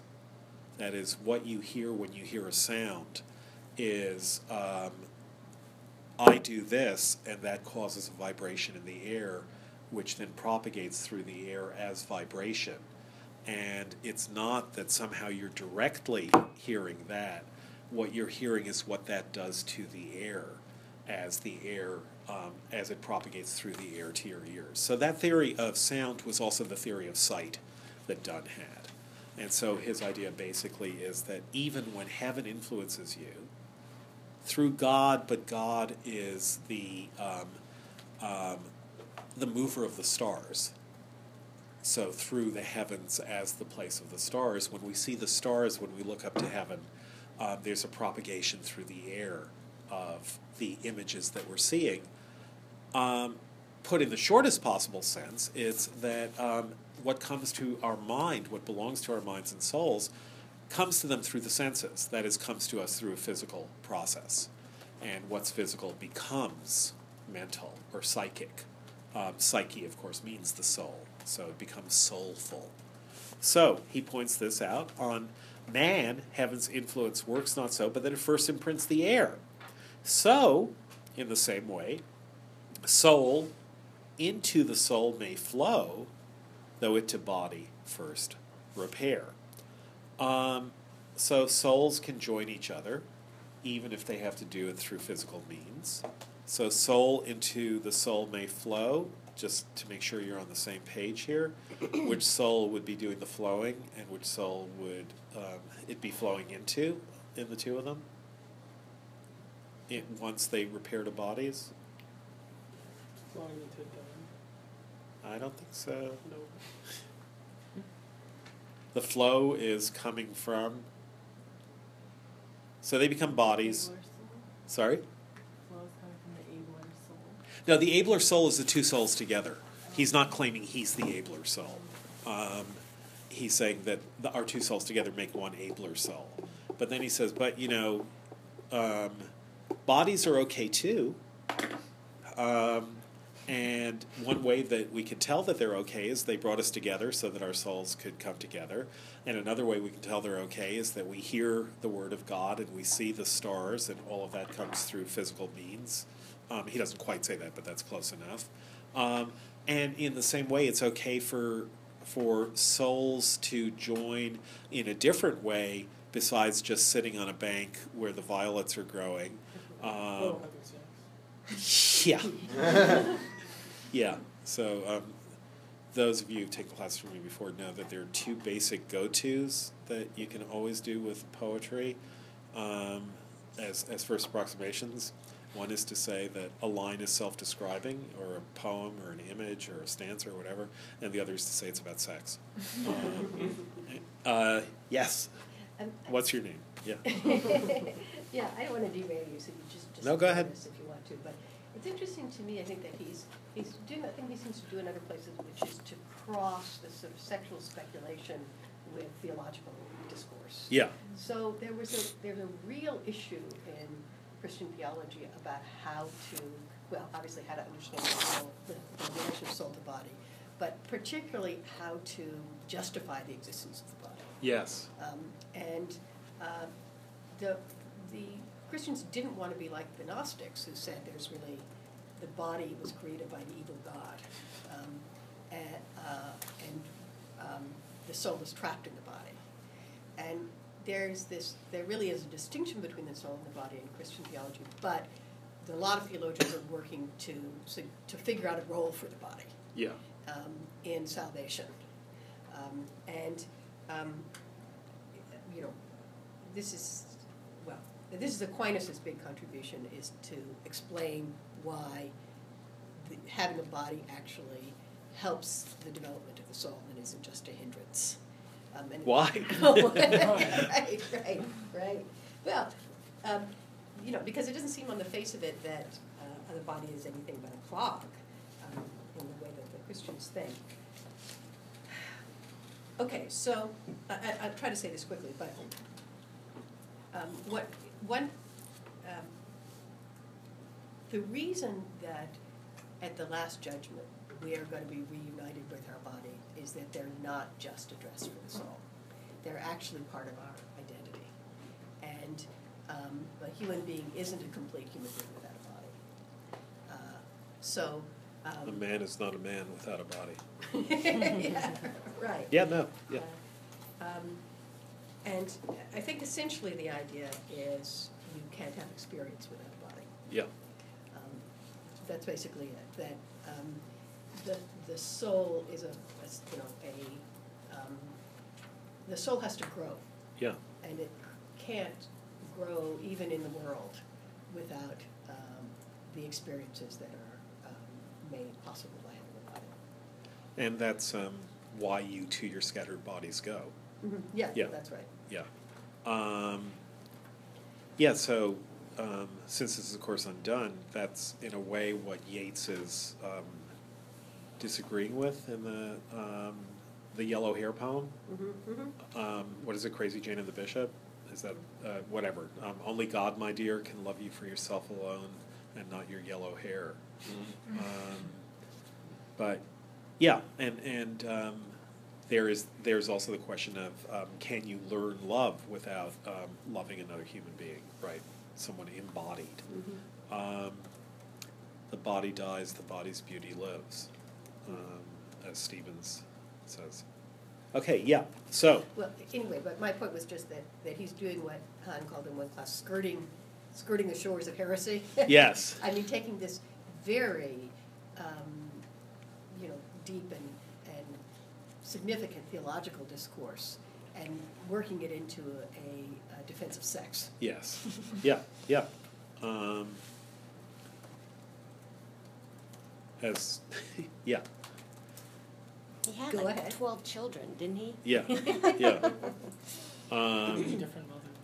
That is, what you hear when you hear a sound is um, I do this, and that causes a vibration in the air, which then propagates through the air as vibration. And it's not that somehow you're directly hearing that. What you're hearing is what that does to the air as the air, um, as it propagates through the air to your ears. So that theory of sound was also the theory of sight that Donne had. And so his idea basically is that even when heaven influences you, through God, but God is the um, um, the mover of the stars. So through the heavens as the place of the stars, when we see the stars, when we look up to heaven, uh, there's a propagation through the air of the images that we're seeing. Um, put in the shortest possible sense, it's that um, what comes to our mind, what belongs to our minds and souls, comes to them through the senses. That is, comes to us through a physical process. And what's physical becomes mental or psychic. Um, psyche, of course, means the soul. So it becomes soulful. So he points this out. On man, heaven's influence works not so, but that it first imprints the air. So, in the same way, soul into the soul may flow, though it to body first repair. Um, so souls can join each other, even if they have to do it through physical means. So soul into the soul may flow, just to make sure you're on the same page here, which soul would be doing the flowing and which soul would um, it be flowing into in the two of them it, once they repair to bodies? Flowing into them. I don't think so. No. The flow is coming from... So they become bodies. Sorry? No, the abler soul is the two souls together. He's not claiming he's the abler soul. Um, he's saying that the, our two souls together make one abler soul. But then he says, but, you know, um, bodies are okay, too. Um, and one way that we can tell that they're okay is they brought us together so that our souls could come together. And another way we can tell they're okay is that we hear the word of God and we see the stars, and all of that comes through physical means. Um, he doesn't quite say that, but that's close enough. Um, and in the same way, it's okay for for souls to join in a different way besides just sitting on a bank where the violets are growing. Um, yeah. Yeah. So um, those of you who've taken classes from me before know that there are two basic go-tos that you can always do with poetry um, as as first approximations. One is to say that a line is self-describing, or a poem, or an image, or a stanza, or whatever, and the other is to say it's about sex. Um, uh, yes. Um, What's your name? Yeah. Yeah, I don't want to derail you, so you just, just no, go ahead. This if you want to. But it's interesting to me. I think that he's he's doing. I think he seems to do in other places, which is to cross the sort of sexual speculation with theological discourse. Yeah. So there was a there's a real issue in Christian theology about how to, well, obviously how to understand the, soul, the, the relation of soul to body, but particularly how to justify the existence of the body. Yes. Um, and uh, the the Christians didn't want to be like the Gnostics, who said there's really, the body was created by an evil God, um, and, uh, and um, the soul is trapped in the body. And There's this. There really is a distinction between the soul and the body in Christian theology, but a lot of theologians are working to to figure out a role for the body. Yeah. Um, in salvation, um, and um, you know, this is well, this is Aquinas's big contribution, is to explain why the, having a body actually helps the development of the soul and isn't just a hindrance. Um, and Why? right, right, right. Well, um, you know, because it doesn't seem on the face of it that uh, the body is anything but a clog um, in the way that the Christians think. Okay, so I, I, I'll try to say this quickly, but um, what one um, the reason that at the Last Judgment we are going to be reunited with our body is that they're not just a dress for the soul; they're actually part of our identity. And um, a human being isn't a complete human being without a body. Uh, so. Um, a man is not a man without a body. Yeah, right. Yeah, no, yeah. Uh, um, and I think essentially the idea is you can't have experience without a body. Yeah. Um, that's basically it. That um, the the soul is a, a you know a um, the soul has to grow. Yeah. And it can't grow even in the world without um, the experiences that are made possible by having a body. And that's um, why you to your scattered bodies go. Mm-hmm. Yeah, yeah, that's right. Yeah. Um, yeah, so um, since this is, of course, Undone, that's in a way what Yeats is um, disagreeing with in the um, the yellow hair poem. Mm-hmm, mm-hmm. Um, what is it, Crazy Jane and the Bishop? Is that, uh, whatever. Um, only God, my dear, can love you for yourself alone and not your yellow hair. Mm-hmm. Um, but yeah, and and um, there is there's also the question of um, can you learn love without um, loving another human being, right? Someone embodied. Mm-hmm. Um, the body dies, the body's beauty lives, um, as Stevens says. Okay, yeah. So well, anyway, but my point was just that that he's doing what Hahn called in one class, skirting skirting the shores of heresy. Yes. I mean, taking this very, um, you know, deep and, and significant theological discourse, and working it into a, a defense of sex. Yes. Yeah. Yeah. Um, as, yeah. He had Go like ahead. twelve children, didn't he? Yeah. Yeah. Um, different mothers.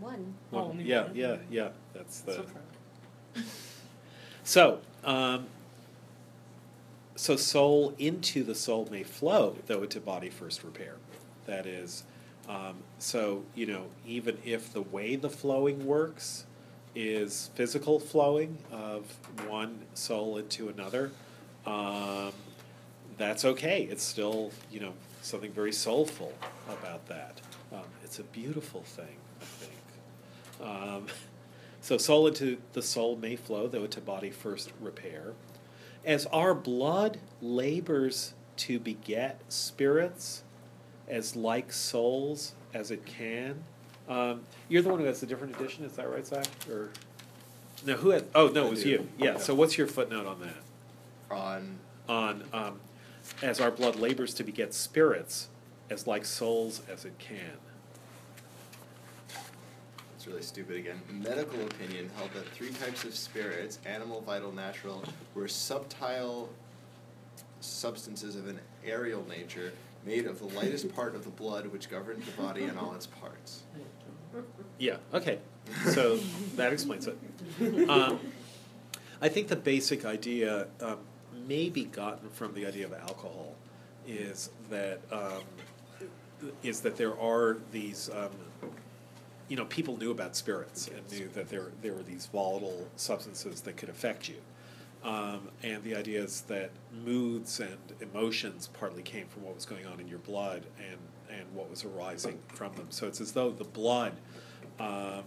One. One. Only yeah. One. Yeah. Yeah. That's the. So proud. So, um, so soul into the soul may flow, though it to body first repair. That is, um, so, you know, even if the way the flowing works is physical flowing of one soul into another, um, that's okay. It's still, you know, something very soulful about that. Um, it's a beautiful thing, I think. Um, So soul into the soul may flow, though it to body first repair. As our blood labors to beget spirits, as like souls as it can. Um, you're the one who has the different edition, is that right, Zach? Or no, who had? Oh no, it was you. Yeah. So what's your footnote on that? On on um, as our blood labors to beget spirits, as like souls as it can. It's really stupid again. Medical opinion held that three types of spirits, animal, vital, natural, were subtile substances of an aerial nature made of the lightest part of the blood which governed the body and all its parts. Yeah, okay. So that explains it. Um, I think the basic idea um, may be gotten from the idea of alcohol is that, um, is that there are these... Um, you know, people knew about spirits and knew that there there were these volatile substances that could affect you. Um, and the idea is that moods and emotions partly came from what was going on in your blood and, and what was arising from them. So it's as though the blood, um,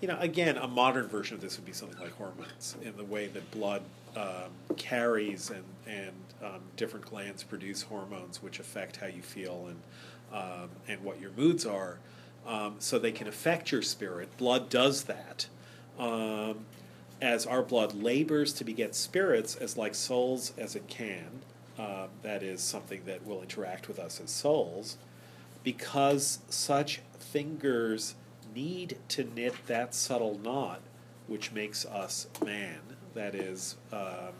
you know, again, a modern version of this would be something like hormones in the way that blood um, carries and, and um, different glands produce hormones which affect how you feel and, um, and what your moods are. Um, so they can affect your spirit. Blood does that. Um, as our blood labors to beget spirits as like souls as it can, um, that is something that will interact with us as souls, because such fingers need to knit that subtle knot which makes us man. That is, um,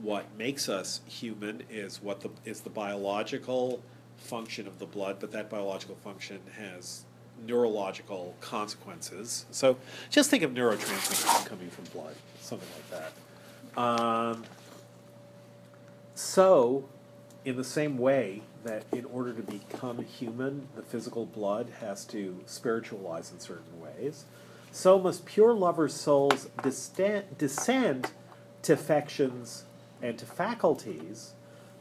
what makes us human is what the, is the biological function of the blood, but that biological function has neurological consequences. So just think of neurotransmission coming from blood, something like that. Um, So, in the same way that in order to become human, the physical blood has to spiritualize in certain ways, so must pure lovers' souls descend to affections and to faculties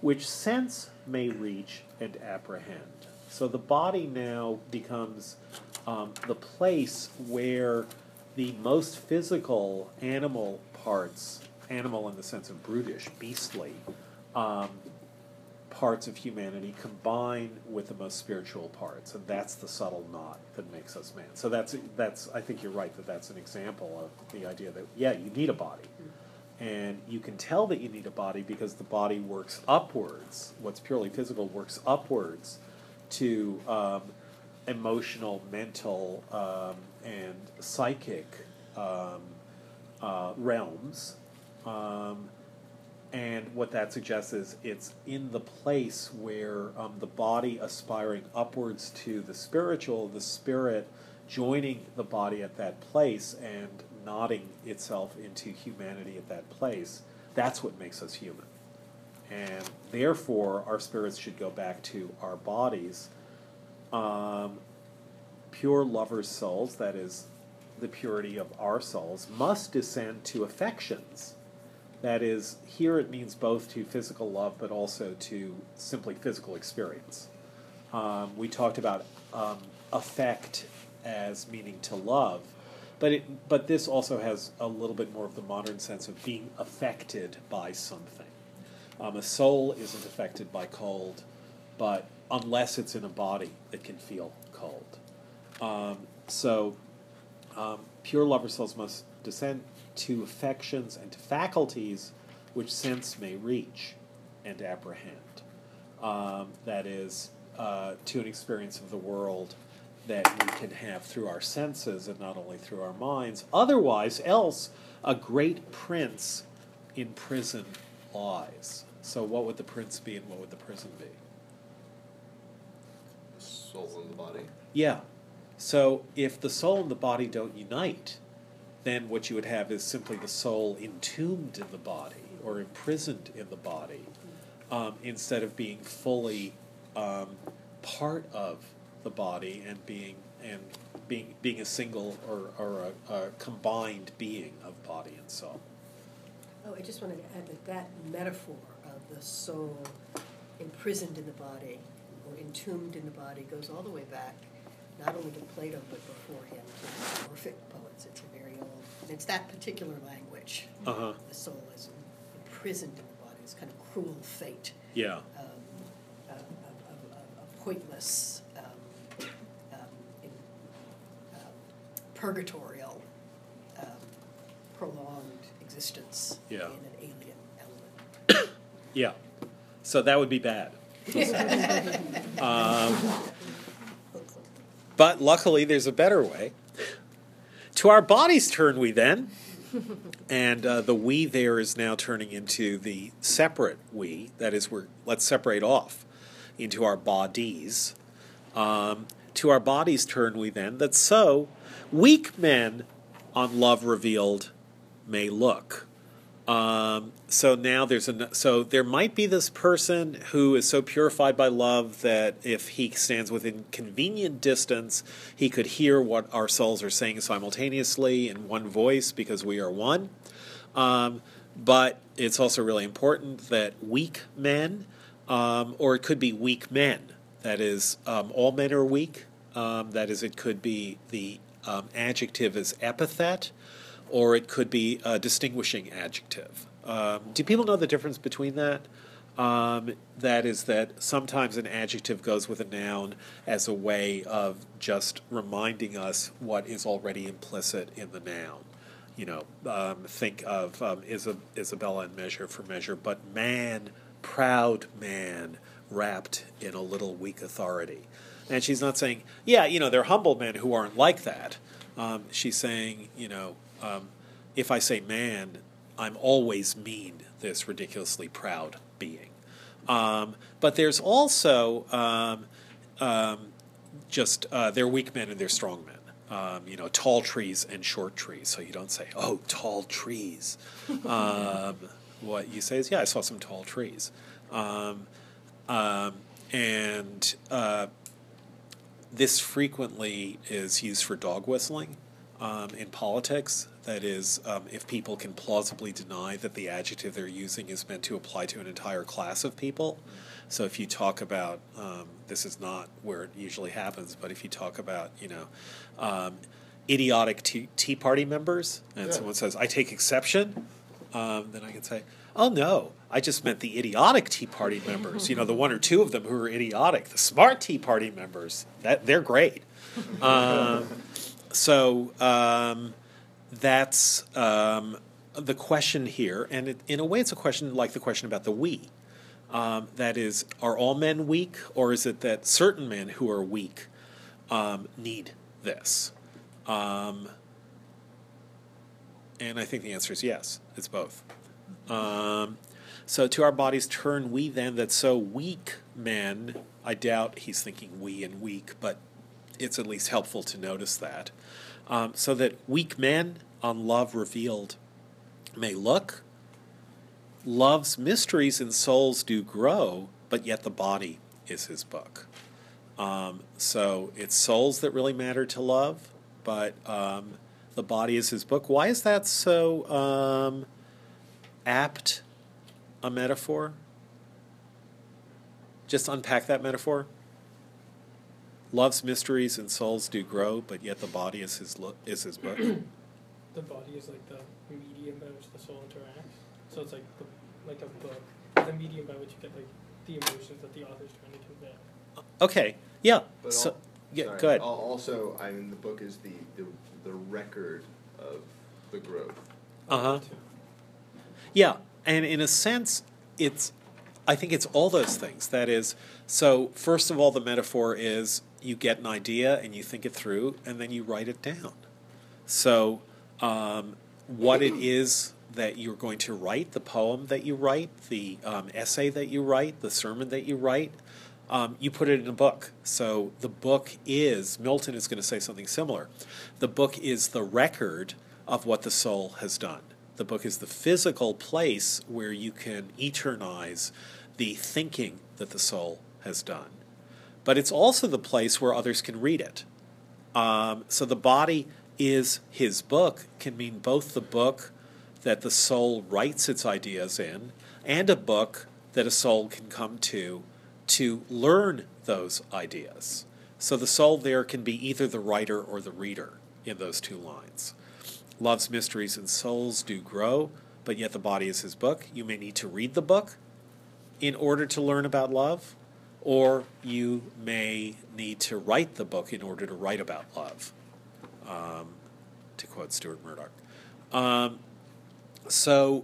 which sense may reach and apprehend. So the body now becomes um, the place where the most physical animal parts, animal in the sense of brutish, beastly, um, parts of humanity combine with the most spiritual parts, and that's the subtle knot that makes us man. So that's, that's I think you're right that that's an example of the idea that, yeah, you need a body. And you can tell that you need a body because the body works upwards. What's purely physical works upwards to um, emotional, mental, um, and psychic um, uh, realms. Um, And what that suggests is it's in the place where um, the body aspiring upwards to the spiritual, the spirit joining the body at that place and knotting itself into humanity at that place, that's what makes us human. And therefore, our spirits should go back to our bodies. Um, pure lovers' souls, that is, the purity of our souls, must descend to affections. That is, here it means both to physical love, but also to simply physical experience. Um, we talked about um, affect as meaning to love, but it, but this also has a little bit more of the modern sense of being affected by something. Um, a soul isn't affected by cold, but unless it's in a body, it can feel cold. Um, so um, pure lover souls must descend to affections and to faculties which sense may reach and apprehend. Um, that is, uh, to an experience of the world that we can have through our senses and not only through our minds. Otherwise, else, a great prince in prison lies. So what would the prince be and what would the prison be? The soul and the body. Yeah. So if the soul and the body don't unite, then what you would have is simply the soul entombed in the body or imprisoned in the body um, instead of being fully um, part of the body and being and being being a single or, or a, a combined being of body and soul. Oh, I just wanted to add that that metaphor of the soul imprisoned in the body or entombed in the body goes all the way back not only to Plato but before him to the Orphic poets. It's a very And it's that particular language. Uh-huh. The soul is imprisoned in the body. It's kind of cruel fate. Yeah. Um, a, a, a, a pointless, um, um, in, um, purgatorial, um, prolonged existence yeah. in an alien element. Yeah. So that would be bad. um, but luckily, there's a better way. To our bodies turn we then, and uh, the we there is now turning into the separate we. That is, we're, let's separate off into our bodies. Um, to our bodies turn we then, that so weak men on love revealed may look. Um, so now there's a so there might be this person who is so purified by love that if he stands within convenient distance, he could hear what our souls are saying simultaneously in one voice because we are one. Um, but it's also really important that weak men, um, or it could be weak men. That is, um, all men are weak. Um, that is, it could be the um, adjective is epithet. Or it could be a distinguishing adjective. Um, do people know the difference between that? Um, that is that sometimes an adjective goes with a noun as a way of just reminding us what is already implicit in the noun. You know, um, think of um, Isabella in Measure for Measure, but man, proud man, wrapped in a little weak authority. And she's not saying, yeah, you know, they're humble men who aren't like that. Um, she's saying, you know, Um, if I say man, I'm always mean, this ridiculously proud being. Um, but there's also um, um, just uh, they're weak men and they're strong men. Um, you know, tall trees and short trees. So you don't say, oh, tall trees. Um, what you say is, yeah, I saw some tall trees. Um, um, and uh, this frequently is used for dog whistling um, in politics. That is, um, if people can plausibly deny that the adjective they're using is meant to apply to an entire class of people. So if you talk about, um, this is not where it usually happens, but if you talk about, you know, um, idiotic tea, tea Party members, and yeah. someone says, I take exception, um, then I can say, oh no, I just meant the idiotic Tea Party members, you know, the one or two of them who are idiotic. The smart Tea Party members, that they're great. Um, so... Um, That's um, the question here, and it, in a way it's a question like the question about the we. Um, that is, are all men weak, or is it that certain men who are weak um, need this? Um, and I think the answer is yes, it's both. Um, so to our bodies turn we then, that so weak men, I doubt he's thinking we and weak, but it's at least helpful to notice that. Um, so that weak men on love revealed may look. Love's mysteries in souls do grow, but yet the body is his book. Um, so it's souls that really matter to love, but um, the body is his book. Why is that so um, apt a metaphor? Just unpack that metaphor. Love's mysteries and souls do grow, but yet the body is his lo- is his book. The body is like the medium by which the soul interacts. So it's like the, like a book, the medium by which you get like the emotions that the author's trying to convey. Okay, yeah. But so, al- yeah, sorry. Go ahead. Also, I mean, the book is the the, the record of the growth. Uh huh. Yeah, and in a sense, it's. I think it's all those things. That is, so first of all, the metaphor is you get an idea and you think it through and then you write it down. So um, what it is that you're going to write, the poem that you write, the um, essay that you write, the sermon that you write, um, you put it in a book. So the book is, Milton is going to say something similar, the book is the record of what the soul has done. The book is the physical place where you can eternize the thinking that the soul has done. But it's also the place where others can read it. Um, so the body is his book can mean both the book that the soul writes its ideas in and a book that a soul can come to to learn those ideas. So the soul there can be either the writer or the reader in those two lines. Love's mysteries and souls do grow, but yet the body is his book. You may need to read the book in order to learn about love, or you may need to write the book in order to write about love, um, to quote Stuart Murdoch. Um, so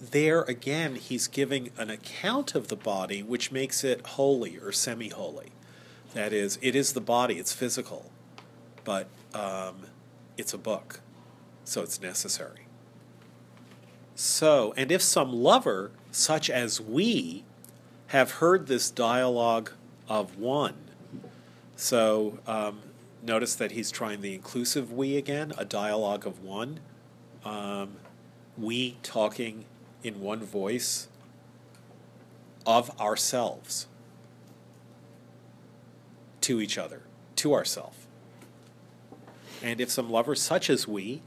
there again, he's giving an account of the body, which makes it holy or semi-holy. That is, it is the body, it's physical, but... Um, it's a book, so it's necessary. So, and if some lover, such as we, have heard this dialogue of one, so um, notice that he's trying the inclusive we again, a dialogue of one, um, we talking in one voice of ourselves to each other, to ourselves. And if some lover, such as we,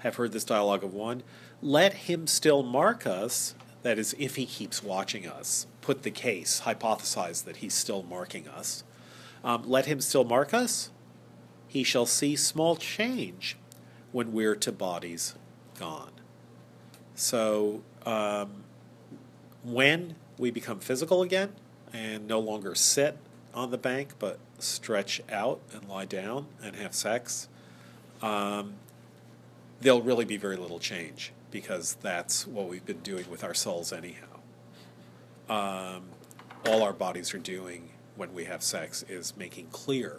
have heard this dialogue of one, let him still mark us, that is, if he keeps watching us, put the case, hypothesize that he's still marking us, um, let him still mark us, he shall see small change when we're to bodies gone. So um, when we become physical again and no longer sit on the bank but stretch out and lie down and have sex, Um, there'll really be very little change because that's what we've been doing with our souls anyhow. Um, all our bodies are doing when we have sex is making clear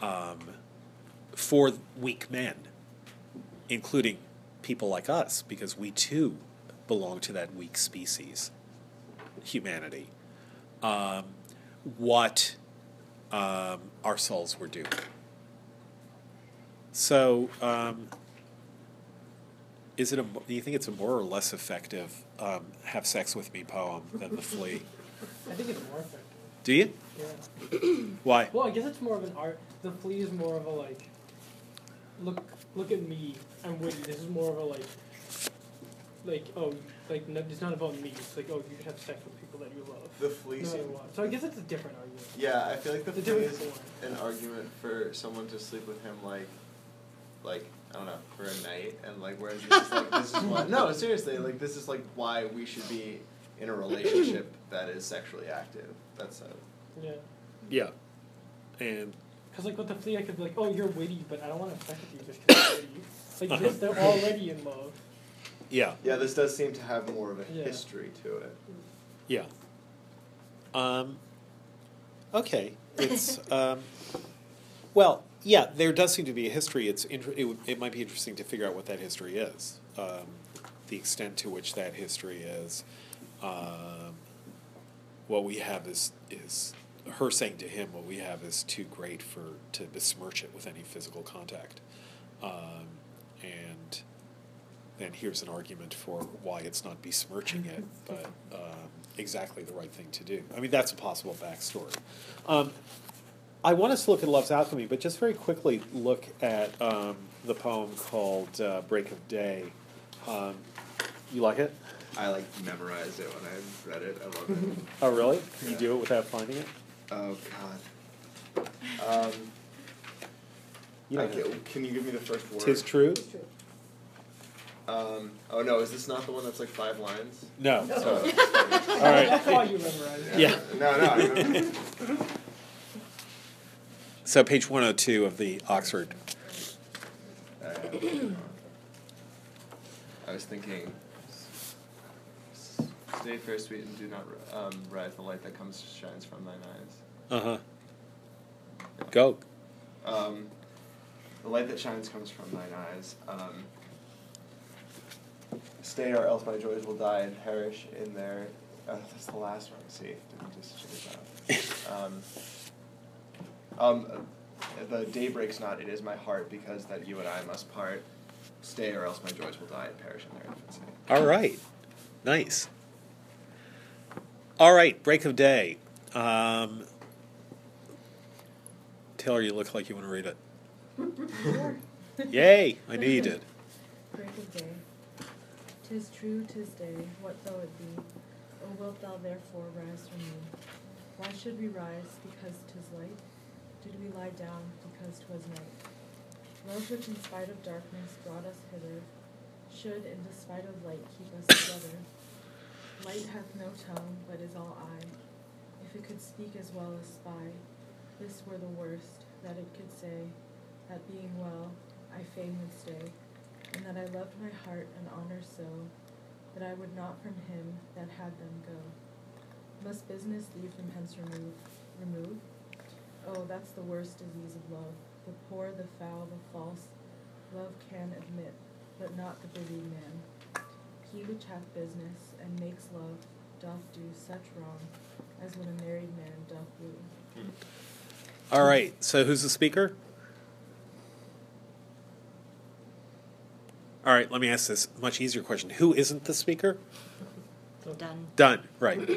um, for weak men, including people like us, because we too belong to that weak species, humanity, um, what um, our souls were doing. So um, Is it a, do you think it's a more or less effective um, have sex with me poem than The Flea? I think it's more effective. Do you? Yeah. Why? Well, I guess it's more of an art. The Flea is more of a, like, look look at me, I'm witty. This is more of a, like, like, oh, like, no, it's not about me. It's like, oh, you should have sex with people that you love. The Flea seems... So I guess it's a different argument. Yeah, I feel like The, the Flea is an argument for someone to sleep with him, like, like... I don't know, for a night, and like, whereas this is like, this is why, no, seriously, like, this is like why we should be in a relationship that is sexually active. That's it. Yeah. Yeah. And. Because, like, with The Flea, I could be like, oh, you're witty, but I don't want to affect you just because you're witty. Like, uh-huh. this, they're already in love. Yeah. Yeah, this does seem to have more of a yeah. history to it. Yeah. Um, okay. It's, um, well, yeah, there does seem to be a history. It's inter- it, w- it might be interesting to figure out what that history is, um, the extent to which that history is. Um, what we have is is her saying to him, "What we have is too great for to besmirch it with any physical contact," um, and then here's an argument for why it's not besmirching it, but um, exactly the right thing to do. I mean, that's a possible backstory. Um, I want us to look at Love's Alchemy, but just very quickly look at um, the poem called uh, Break of Day. Um, you like it? I, like, memorized it when I read it. I love it. Oh, really? Yeah. You do it without finding it? Oh, God. Um, you know, okay, can you give me the first word? Tis true? Tis true. Um, oh, no, is this not the one that's, like, five lines? No. no. So, all right. That's all you memorized. Yeah. yeah. No, no, I remember. So page one oh two of the Oxford. Uh, I was thinking, stay fair, sweet, and do not um, rise the light that comes shines from thine eyes. Uh-huh. Yeah. Go. Um, the light that shines comes from thine eyes. Um, stay or else my joys will die and perish in their... Uh, that's the last one. See, didn't just change that. Um... Um, the day breaks not, it is my heart, because that you and I must part. Stay or else my joys will die and perish in their infancy. All right. Nice. All right, Break of Day. Um, Taylor, you look like you want to read it. Sure. Yay, I knew you did. Break of day. Tis true, tis day, what though it be? O wilt thou therefore rise from me? Why should we rise, because tis light? Did we lie down, because 'twas night? Love, which in spite of darkness brought us hither, should in despite of light keep us together. Light hath no tongue, but is all eye. If it could speak as well as spy, this were the worst, that it could say, that being well, I fain would stay, and that I loved my heart and honour so, that I would not from him that had them go. Must business leave them hence remove? remove? Oh, that's the worst disease of love, the poor, the foul, the false. Love can admit, but not the busy man. He which hath business and makes love doth do such wrong as when a married man doth do. All right, so who's the speaker? All right, let me ask this much easier question. Who isn't the speaker? Donne. Donne, right.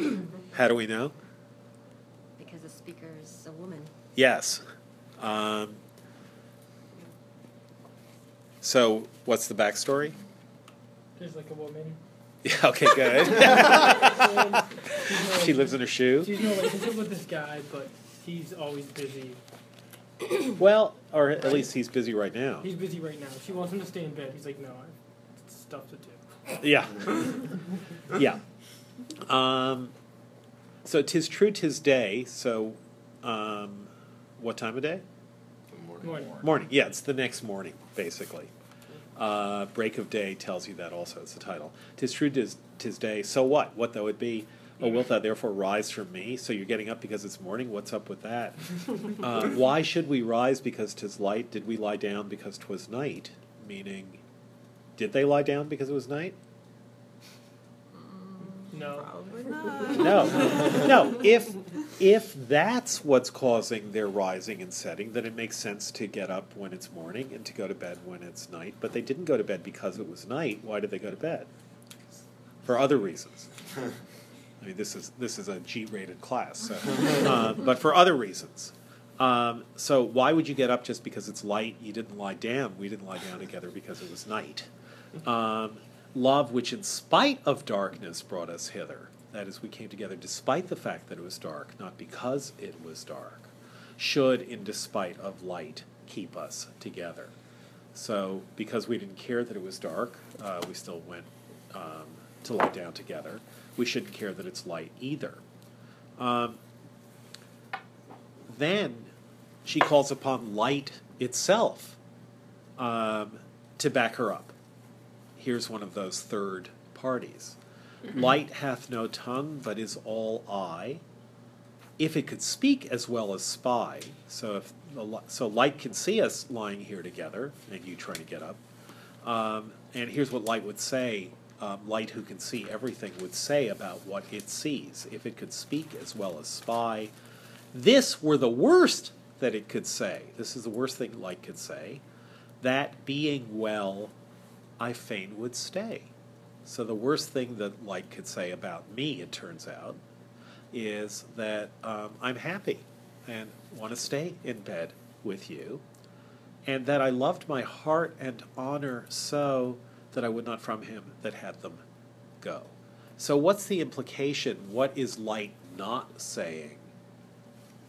How do we know? Because the speaker is a woman. Yes. Um, so, what's the backstory? She's like a woman. Yeah, okay, good. She lives in her shoe. She's in a relationship with this guy, but he's always busy. Well, or at least he's busy right now. He's busy right now. She wants him to stay in bed. He's like, no, I've stuff to do. Yeah. Yeah. Um... So, tis true, tis day, so um, what time of day? Morning. morning. Morning, yeah, it's the next morning, basically. Uh, Break of Day tells you that also, it's the title. Tis true, tis, tis day, so what? What though it be? Oh, wilt thou therefore rise from me? So you're getting up because it's morning? What's up with that? Uh, why should we rise because tis light? Did we lie down because 'twas night? Meaning, did they lie down because it was night? No. Probably not. No. No. If, if that's what's causing their rising and setting, then it makes sense to get up when it's morning and to go to bed when it's night. But they didn't go to bed because it was night. Why did they go to bed? For other reasons. I mean, this is this is a G-rated class, so, uh, but for other reasons. Um, so why would you get up just because it's light? You didn't lie down. We didn't lie down together because it was night. Um, love, which in spite of darkness brought us hither. That is, we came together despite the fact that it was dark, not because it was dark. Should, in despite of light, keep us together. So because we didn't care that it was dark, uh, we still went um, to lie down together. We shouldn't care that it's light either. Um, then she calls upon light itself um, to back her up. Here's one of those third parties. Light hath no tongue, but is all eye. If it could speak as well as spy, so if so light can see us lying here together, and you trying to get up. Um, and here's what light would say. Um, light, who can see everything, would say about what it sees. If it could speak as well as spy, this were the worst that it could say. This is the worst thing light could say. That being well, I fain would stay. So the worst thing that light could say about me, it turns out, is that um, I'm happy and want to stay in bed with you, and that I loved my heart and honor so that I would not from him that had them go. So what's the implication? What is light not saying?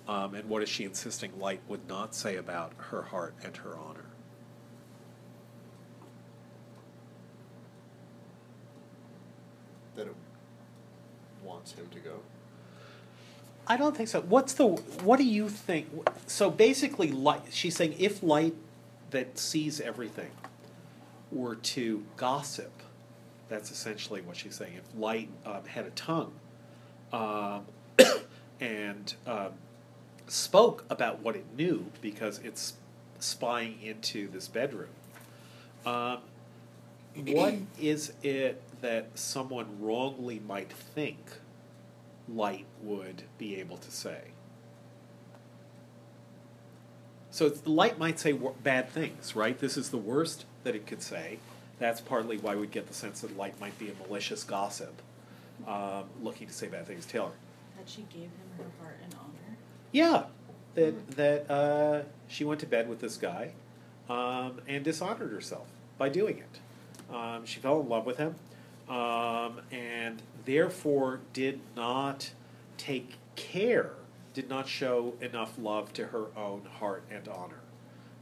Um, and what is she insisting light would not say about her heart and her honor? That it wants him to go? I don't think so. What's the, what do you think? So basically, light, she's saying if light that sees everything were to gossip, that's essentially what she's saying. If light um, had a tongue um, and um, spoke about what it knew because it's spying into this bedroom, um, what is it that someone wrongly might think light would be able to say? So it's, light might say w- bad things, right? This is the worst that it could say. That's partly why we get the sense that light might be a malicious gossip, um, looking to say bad things. Taylor. That she gave him her heart and honor? Yeah. That, that uh, she went to bed with this guy um, and dishonored herself by doing it. Um, she fell in love with him um, and therefore did not take care, did not show enough love to her own heart and honor.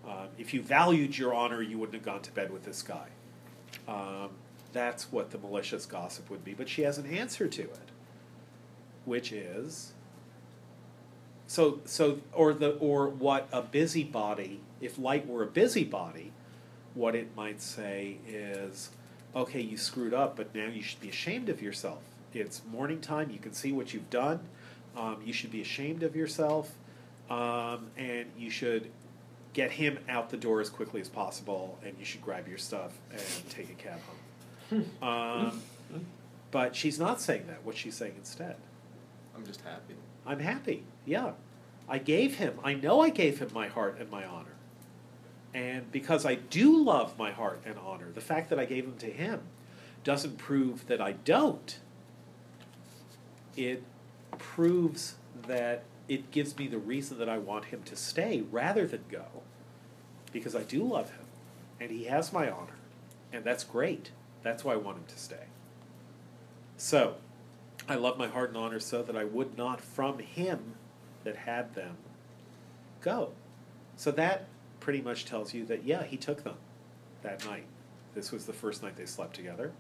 Um, if you valued your honor, you wouldn't have gone to bed with this guy. Um, that's what the malicious gossip would be. But she has an answer to it, which is so so or the or what a busybody, if light were a busybody, what it might say is, okay, you screwed up, but now you should be ashamed of yourself. It's morning time. You can see what you've done. Um, you should be ashamed of yourself, um, and you should get him out the door as quickly as possible, and you should grab your stuff and take a cab home. Um, but she's not saying that. What's she saying instead? I'm just happy. I'm happy, yeah. I gave him, I know I gave him my heart and my honor. And because I do love my heart and honor, the fact that I gave him to him doesn't prove that I don't. It proves that it gives me the reason that I want him to stay rather than go, because I do love him, and he has my honor, and that's great. That's why I want him to stay. So, I love my heart and honor so that I would not from him that had them go. So that pretty much tells you that, yeah, he took them that night. This was the first night they slept together.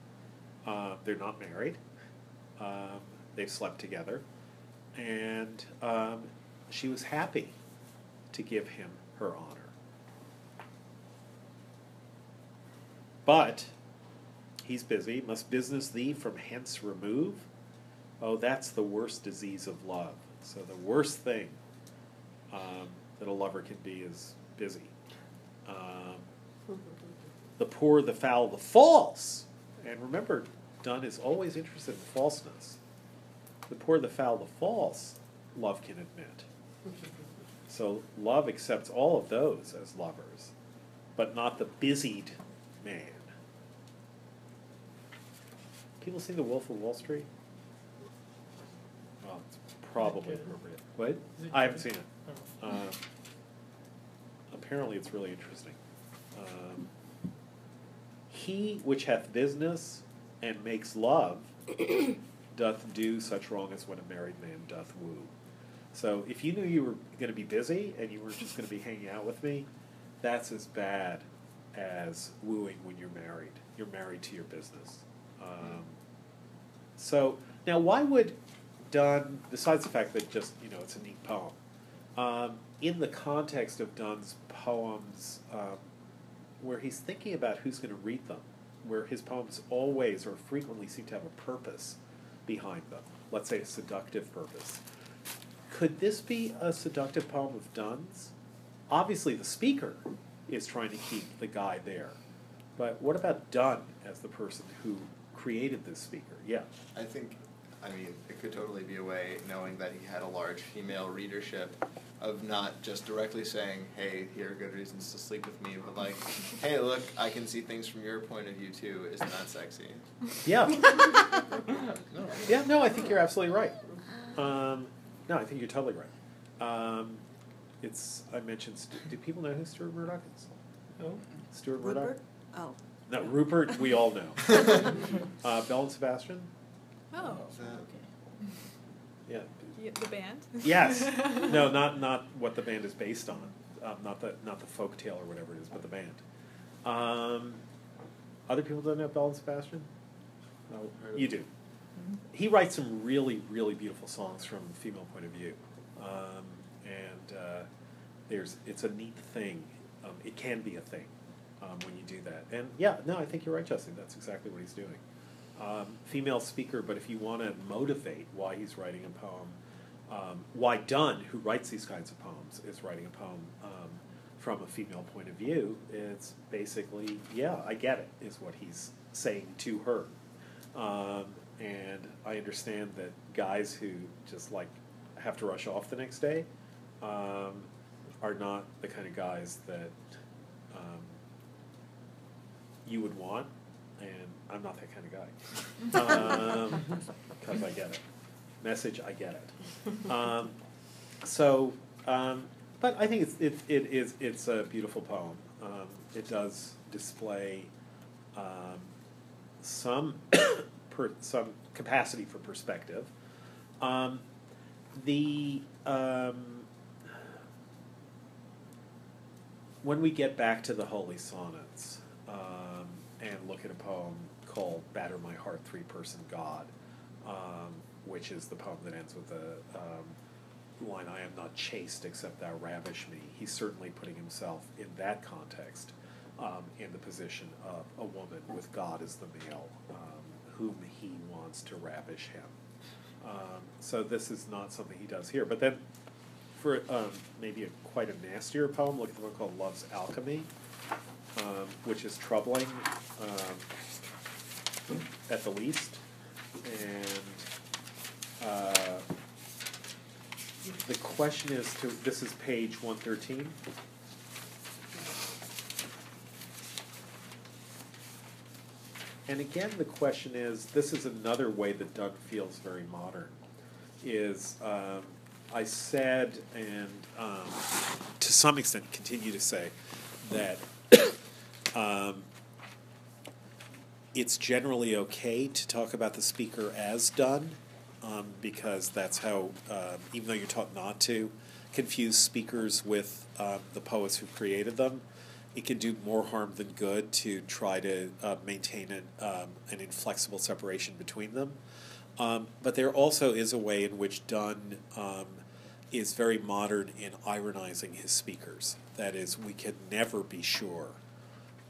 Uh, they're not married. Um, they've slept together. And um, she was happy to give him her honor. But he's busy. Must business thee from hence remove? Oh, that's the worst disease of love. So the worst thing um, that a lover can be is busy. Um, the poor, the foul, the false. And remember, Donne is always interested in falseness. The poor, the foul, the false, love can admit. So love accepts all of those as lovers, but not the busied man. People see The Wolf of Wall Street? Well, it's probably appropriate. What? I haven't seen it. Uh, apparently it's really interesting. Um, he which hath business and makes love doth do such wrong as when a married man doth woo. So if you knew you were going to be busy and you were just going to be hanging out with me, that's as bad as wooing when you're married. You're married to your business. Um, so now, why would Donne, besides the fact that just you know it's a neat poem, um, in the context of Donne's poems, um, where he's thinking about who's going to read them, where his poems always or frequently seem to have a purpose behind them, let's say a seductive purpose. Could this be a seductive poem of Donne's? Obviously, the speaker is trying to keep the guy there. But what about Donne as the person who created this speaker? Yeah. I think, I mean, it could totally be a way, knowing that he had a large female readership, of not just directly saying, hey, here are good reasons to sleep with me, but like, hey, look, I can see things from your point of view, too. Isn't that sexy? Yeah. no. Yeah, no, I think you're absolutely right. Um, no, I think you're totally right. Um, it's, I mentioned, do people know who Stuart Murdoch is? No. Stuart Murdoch? Rupert? Oh. No, Rupert, we all know. uh, Belle and Sebastian? Oh. Okay. Yeah. The band? Yes. No, not not what the band is based on. Um, not the not the folk tale or whatever it is, but the band. Um, other people don't know Belle and Sebastian? No, you do. He writes some really, really beautiful songs from a female point of view. Um, and uh, there's it's a neat thing. Um, it can be a thing um, when you do that. And yeah, no, I think you're right, Justin. That's exactly what he's doing. Um, female speaker, but if you want to motivate why he's writing a poem, Um, why Donne, who writes these kinds of poems, is writing a poem um, from a female point of view, it's basically, yeah, I get it, is what he's saying to her. Um, and I understand that guys who just, like, have to rush off the next day um, are not the kind of guys that um, you would want, and I'm not that kind of guy. Because um, I get it. Message, I get it. Um, so, um, but I think it's it, it is it's a beautiful poem. Um, it does display um, some per, some capacity for perspective. Um, the um, when we get back to the Holy Sonnets um, and look at a poem called "Batter My Heart, Three-Person God." Um, which is the poem that ends with the um, line, I am not chaste except thou ravish me. He's certainly putting himself in that context, um, in the position of a woman with God as the male, um, whom he wants to ravish him. Um, so this is not something he does here. But then, for um, maybe a, quite a nastier poem, look at the one called Love's Alchemy, um, which is troubling um, at the least. And Uh, the question is to, this is page one thirteen. And again, the question is, this is another way that Donne feels very modern, is um, I said, and um, to some extent continue to say, that um, it's generally okay to talk about the speaker as Donne, Um, because that's how, uh, even though you're taught not to confuse speakers with uh, the poets who created them, it can do more harm than good to try to uh, maintain an, um, an inflexible separation between them. Um, but there also is a way in which Donne um, is very modern in ironizing his speakers. That is, we can never be sure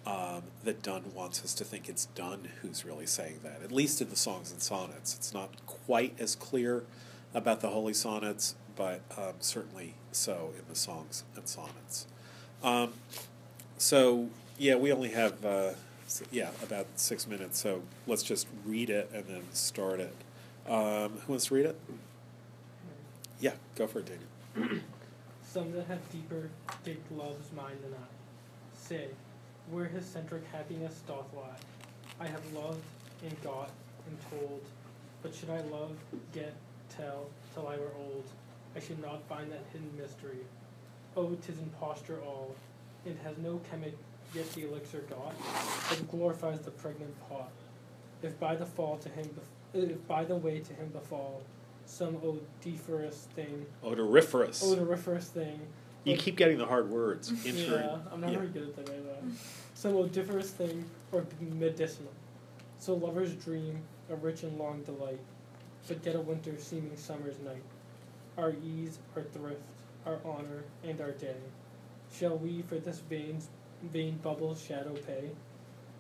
Um, that Donne wants us to think it's Donne who's really saying that, at least in the songs and sonnets. It's not quite as clear about the Holy Sonnets, but um, certainly so in the songs and sonnets. Um, so, yeah, we only have uh, So, yeah, about six minutes. So let's just read it and then start it. Um, who wants to read it? Yeah, go for it, Daniel. Some that have deeper dig love's mine than I. Say, where his centric happiness doth lie. I have loved and got and told, but should I love, get, tell, till I were old, I should not find that hidden mystery. Oh, 'tis in posture all, it has no chemic, yet the elixir got, but glorifies the pregnant pot. If by the fall to him, if by the way to him befall, some odoriferous thing. Odoriferous. Odoriferous thing. You keep getting the hard words. Inter yeah, I'm not yeah. very good at that either. Some odoriferous thing or medicinal. So lovers dream a rich and long delight, but get a winter seeming summer's night. Our ease, our thrift, our honor, and our day. Shall we for this vain, vain bubble's shadow pay?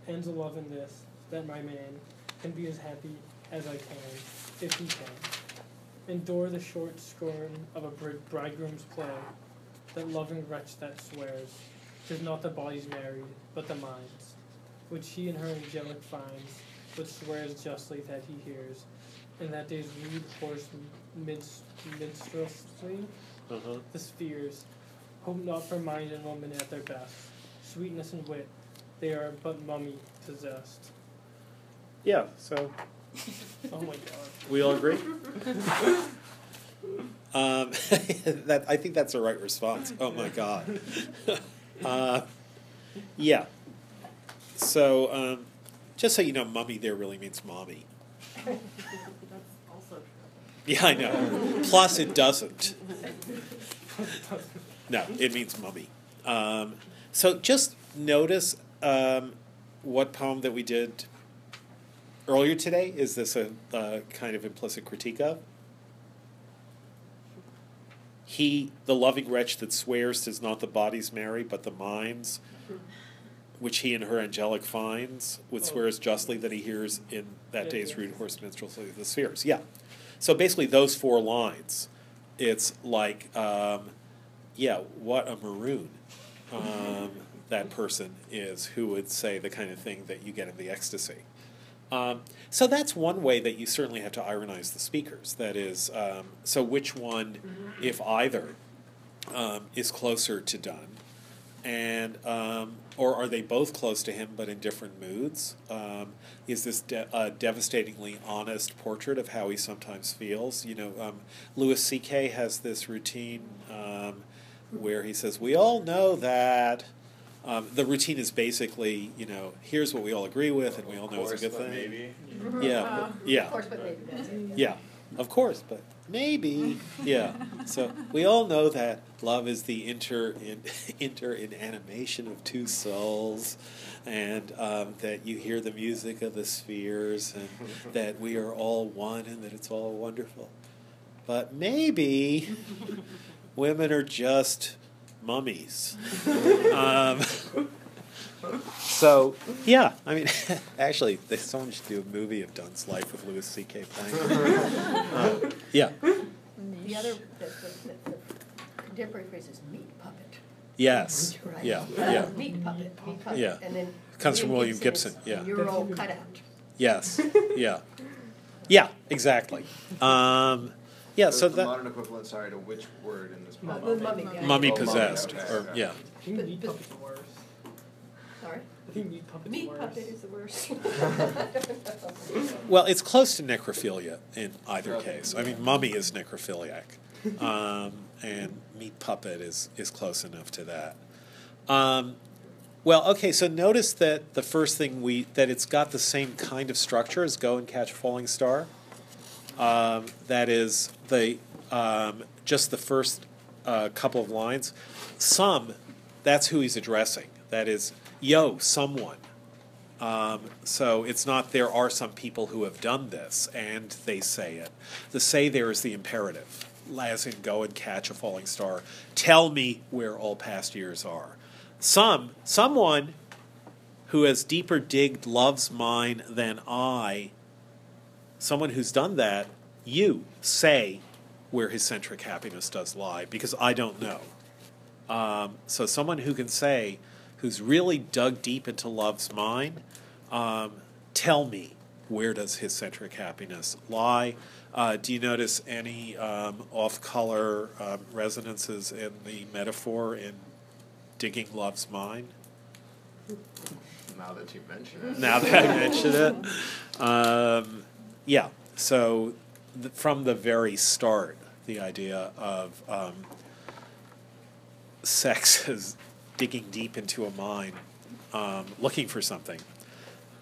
Ends a love in this, that my man can be as happy as I can, if he can. Endure the short scorn of a bridegroom's play, that loving wretch that swears, 'tis not the body's married, but the mind's, which he in her angelic finds, but swears justly that he hears, and that day's rude horse minst minstrelsy, uh-huh. the spheres, hope not for mind and woman at their best, sweetness and wit, they are but mummy possessed. Yeah, so... oh my God. We all agree? Um, that I think that's the right response. Oh my God. uh, yeah. So, um, just so you know, mummy there really means mommy. That's also true. Yeah, I know. Plus, it doesn't. No, it means mummy. Um, so, just notice um, what poem that we did earlier today is this a, a kind of implicit critique of? He, the loving wretch that swears 'tis not the body's marry, but the mind's, which he and her angelic finds, which swears justly that he hears in that day's rude horse minstrelsy of the spheres. Yeah. So basically those four lines, it's like, um, yeah, what a maroon um, that person is who would say the kind of thing that you get in the Ecstasy. Um, so that's one way that you certainly have to ironize the speakers. That is, um, so which one, if either, um, is closer to Donne? And, um, or are they both close to him but in different moods? Um, is this de- a devastatingly honest portrait of how he sometimes feels? You know, um, Louis C K has this routine um, where he says, we all know that... Um, the routine is basically, you know, here's what we all agree with, and we all know it's a good thing. Maybe. Yeah, but, yeah. Of course, but maybe. Yeah, of course, but maybe. Yeah. So we all know that love is the inter in, inter in animation of two souls, and um, that you hear the music of the spheres, and that we are all one, and that it's all wonderful. But maybe women are just mummies. um, so, yeah, I mean, actually, they, someone should do a movie of Donne's life with Louis C K playing. uh, yeah. The other, the, the, the, the contemporary phrase is meat puppet. Yes. Right. Yeah. Yeah. Meat puppet. Meat puppet. Yeah. And then comes from William Gibson. Yeah. Euro cutout. Yes. Yeah. Yeah. Exactly. Um, Yeah, so, so the that modern equivalent, sorry, to which word in this poem? Mummy, mummy, yeah. mummy oh, possessed, mummy, okay, or okay. yeah. I think meat puppet's the worst. Sorry. I think meat puppet's meat worse. puppet is the worst. Well, it's close to necrophilia in either okay. case. I mean, mummy is necrophiliac, um, and meat puppet is is close enough to that. Um, well, okay, so notice that the first thing we that it's got the same kind of structure as "Go and Catch a Falling Star." Um, that is the um, just the first uh, couple of lines. Some, that's who he's addressing. That is, yo, someone. Um, so it's not there are some people who have done this, and they say it. The say there is the imperative, as in go and catch a falling star. Tell me where all past years are. Some, someone who has deeper digged love's mine than I, someone who's done that, you say where his centric happiness does lie, because I don't know. Um, so someone who can say, who's really dug deep into love's mine, Um, tell me, where does his centric happiness lie? Uh, do you notice any um, off-color um, resonances in the metaphor in digging Love's Mine? Now that you mention it. Now that I mention it. Um, yeah, so th- from the very start, the idea of um, sex is digging deep into a mine, um, looking for something,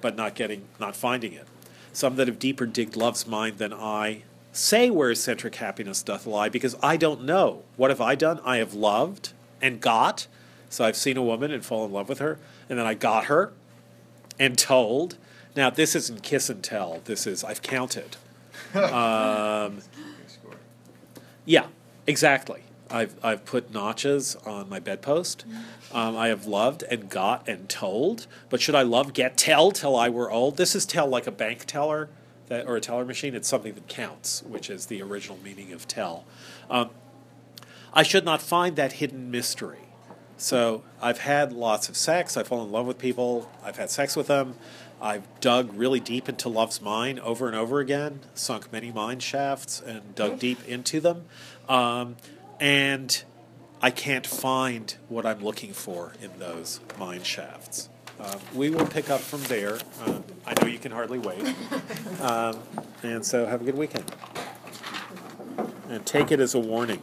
but not getting, not finding it. Some that have deeper digged Love's mine than I say where centric happiness doth lie, because I don't know. What have I done? I have loved and got. So I've seen a woman and fallen in love with her, and then I got her and told. Now, this isn't kiss and tell. This is I've counted. um, yeah, exactly. I've I've put notches on my bedpost. Um, I have loved and got and told. But should I love, get, tell till I were old? This is tell like a bank teller that, or a teller machine. It's something that counts, which is the original meaning of tell. Um, I should not find that hidden mystery. So I've had lots of sex. I've fallen in love with people. I've had sex with them. I've dug really deep into Love's mine over and over again, sunk many mine shafts and dug deep into them. Um, And I can't find what I'm looking for in those mine shafts. Um, we will pick up from there. Um, I know you can hardly wait. Um, and so have a good weekend. And take it as a warning.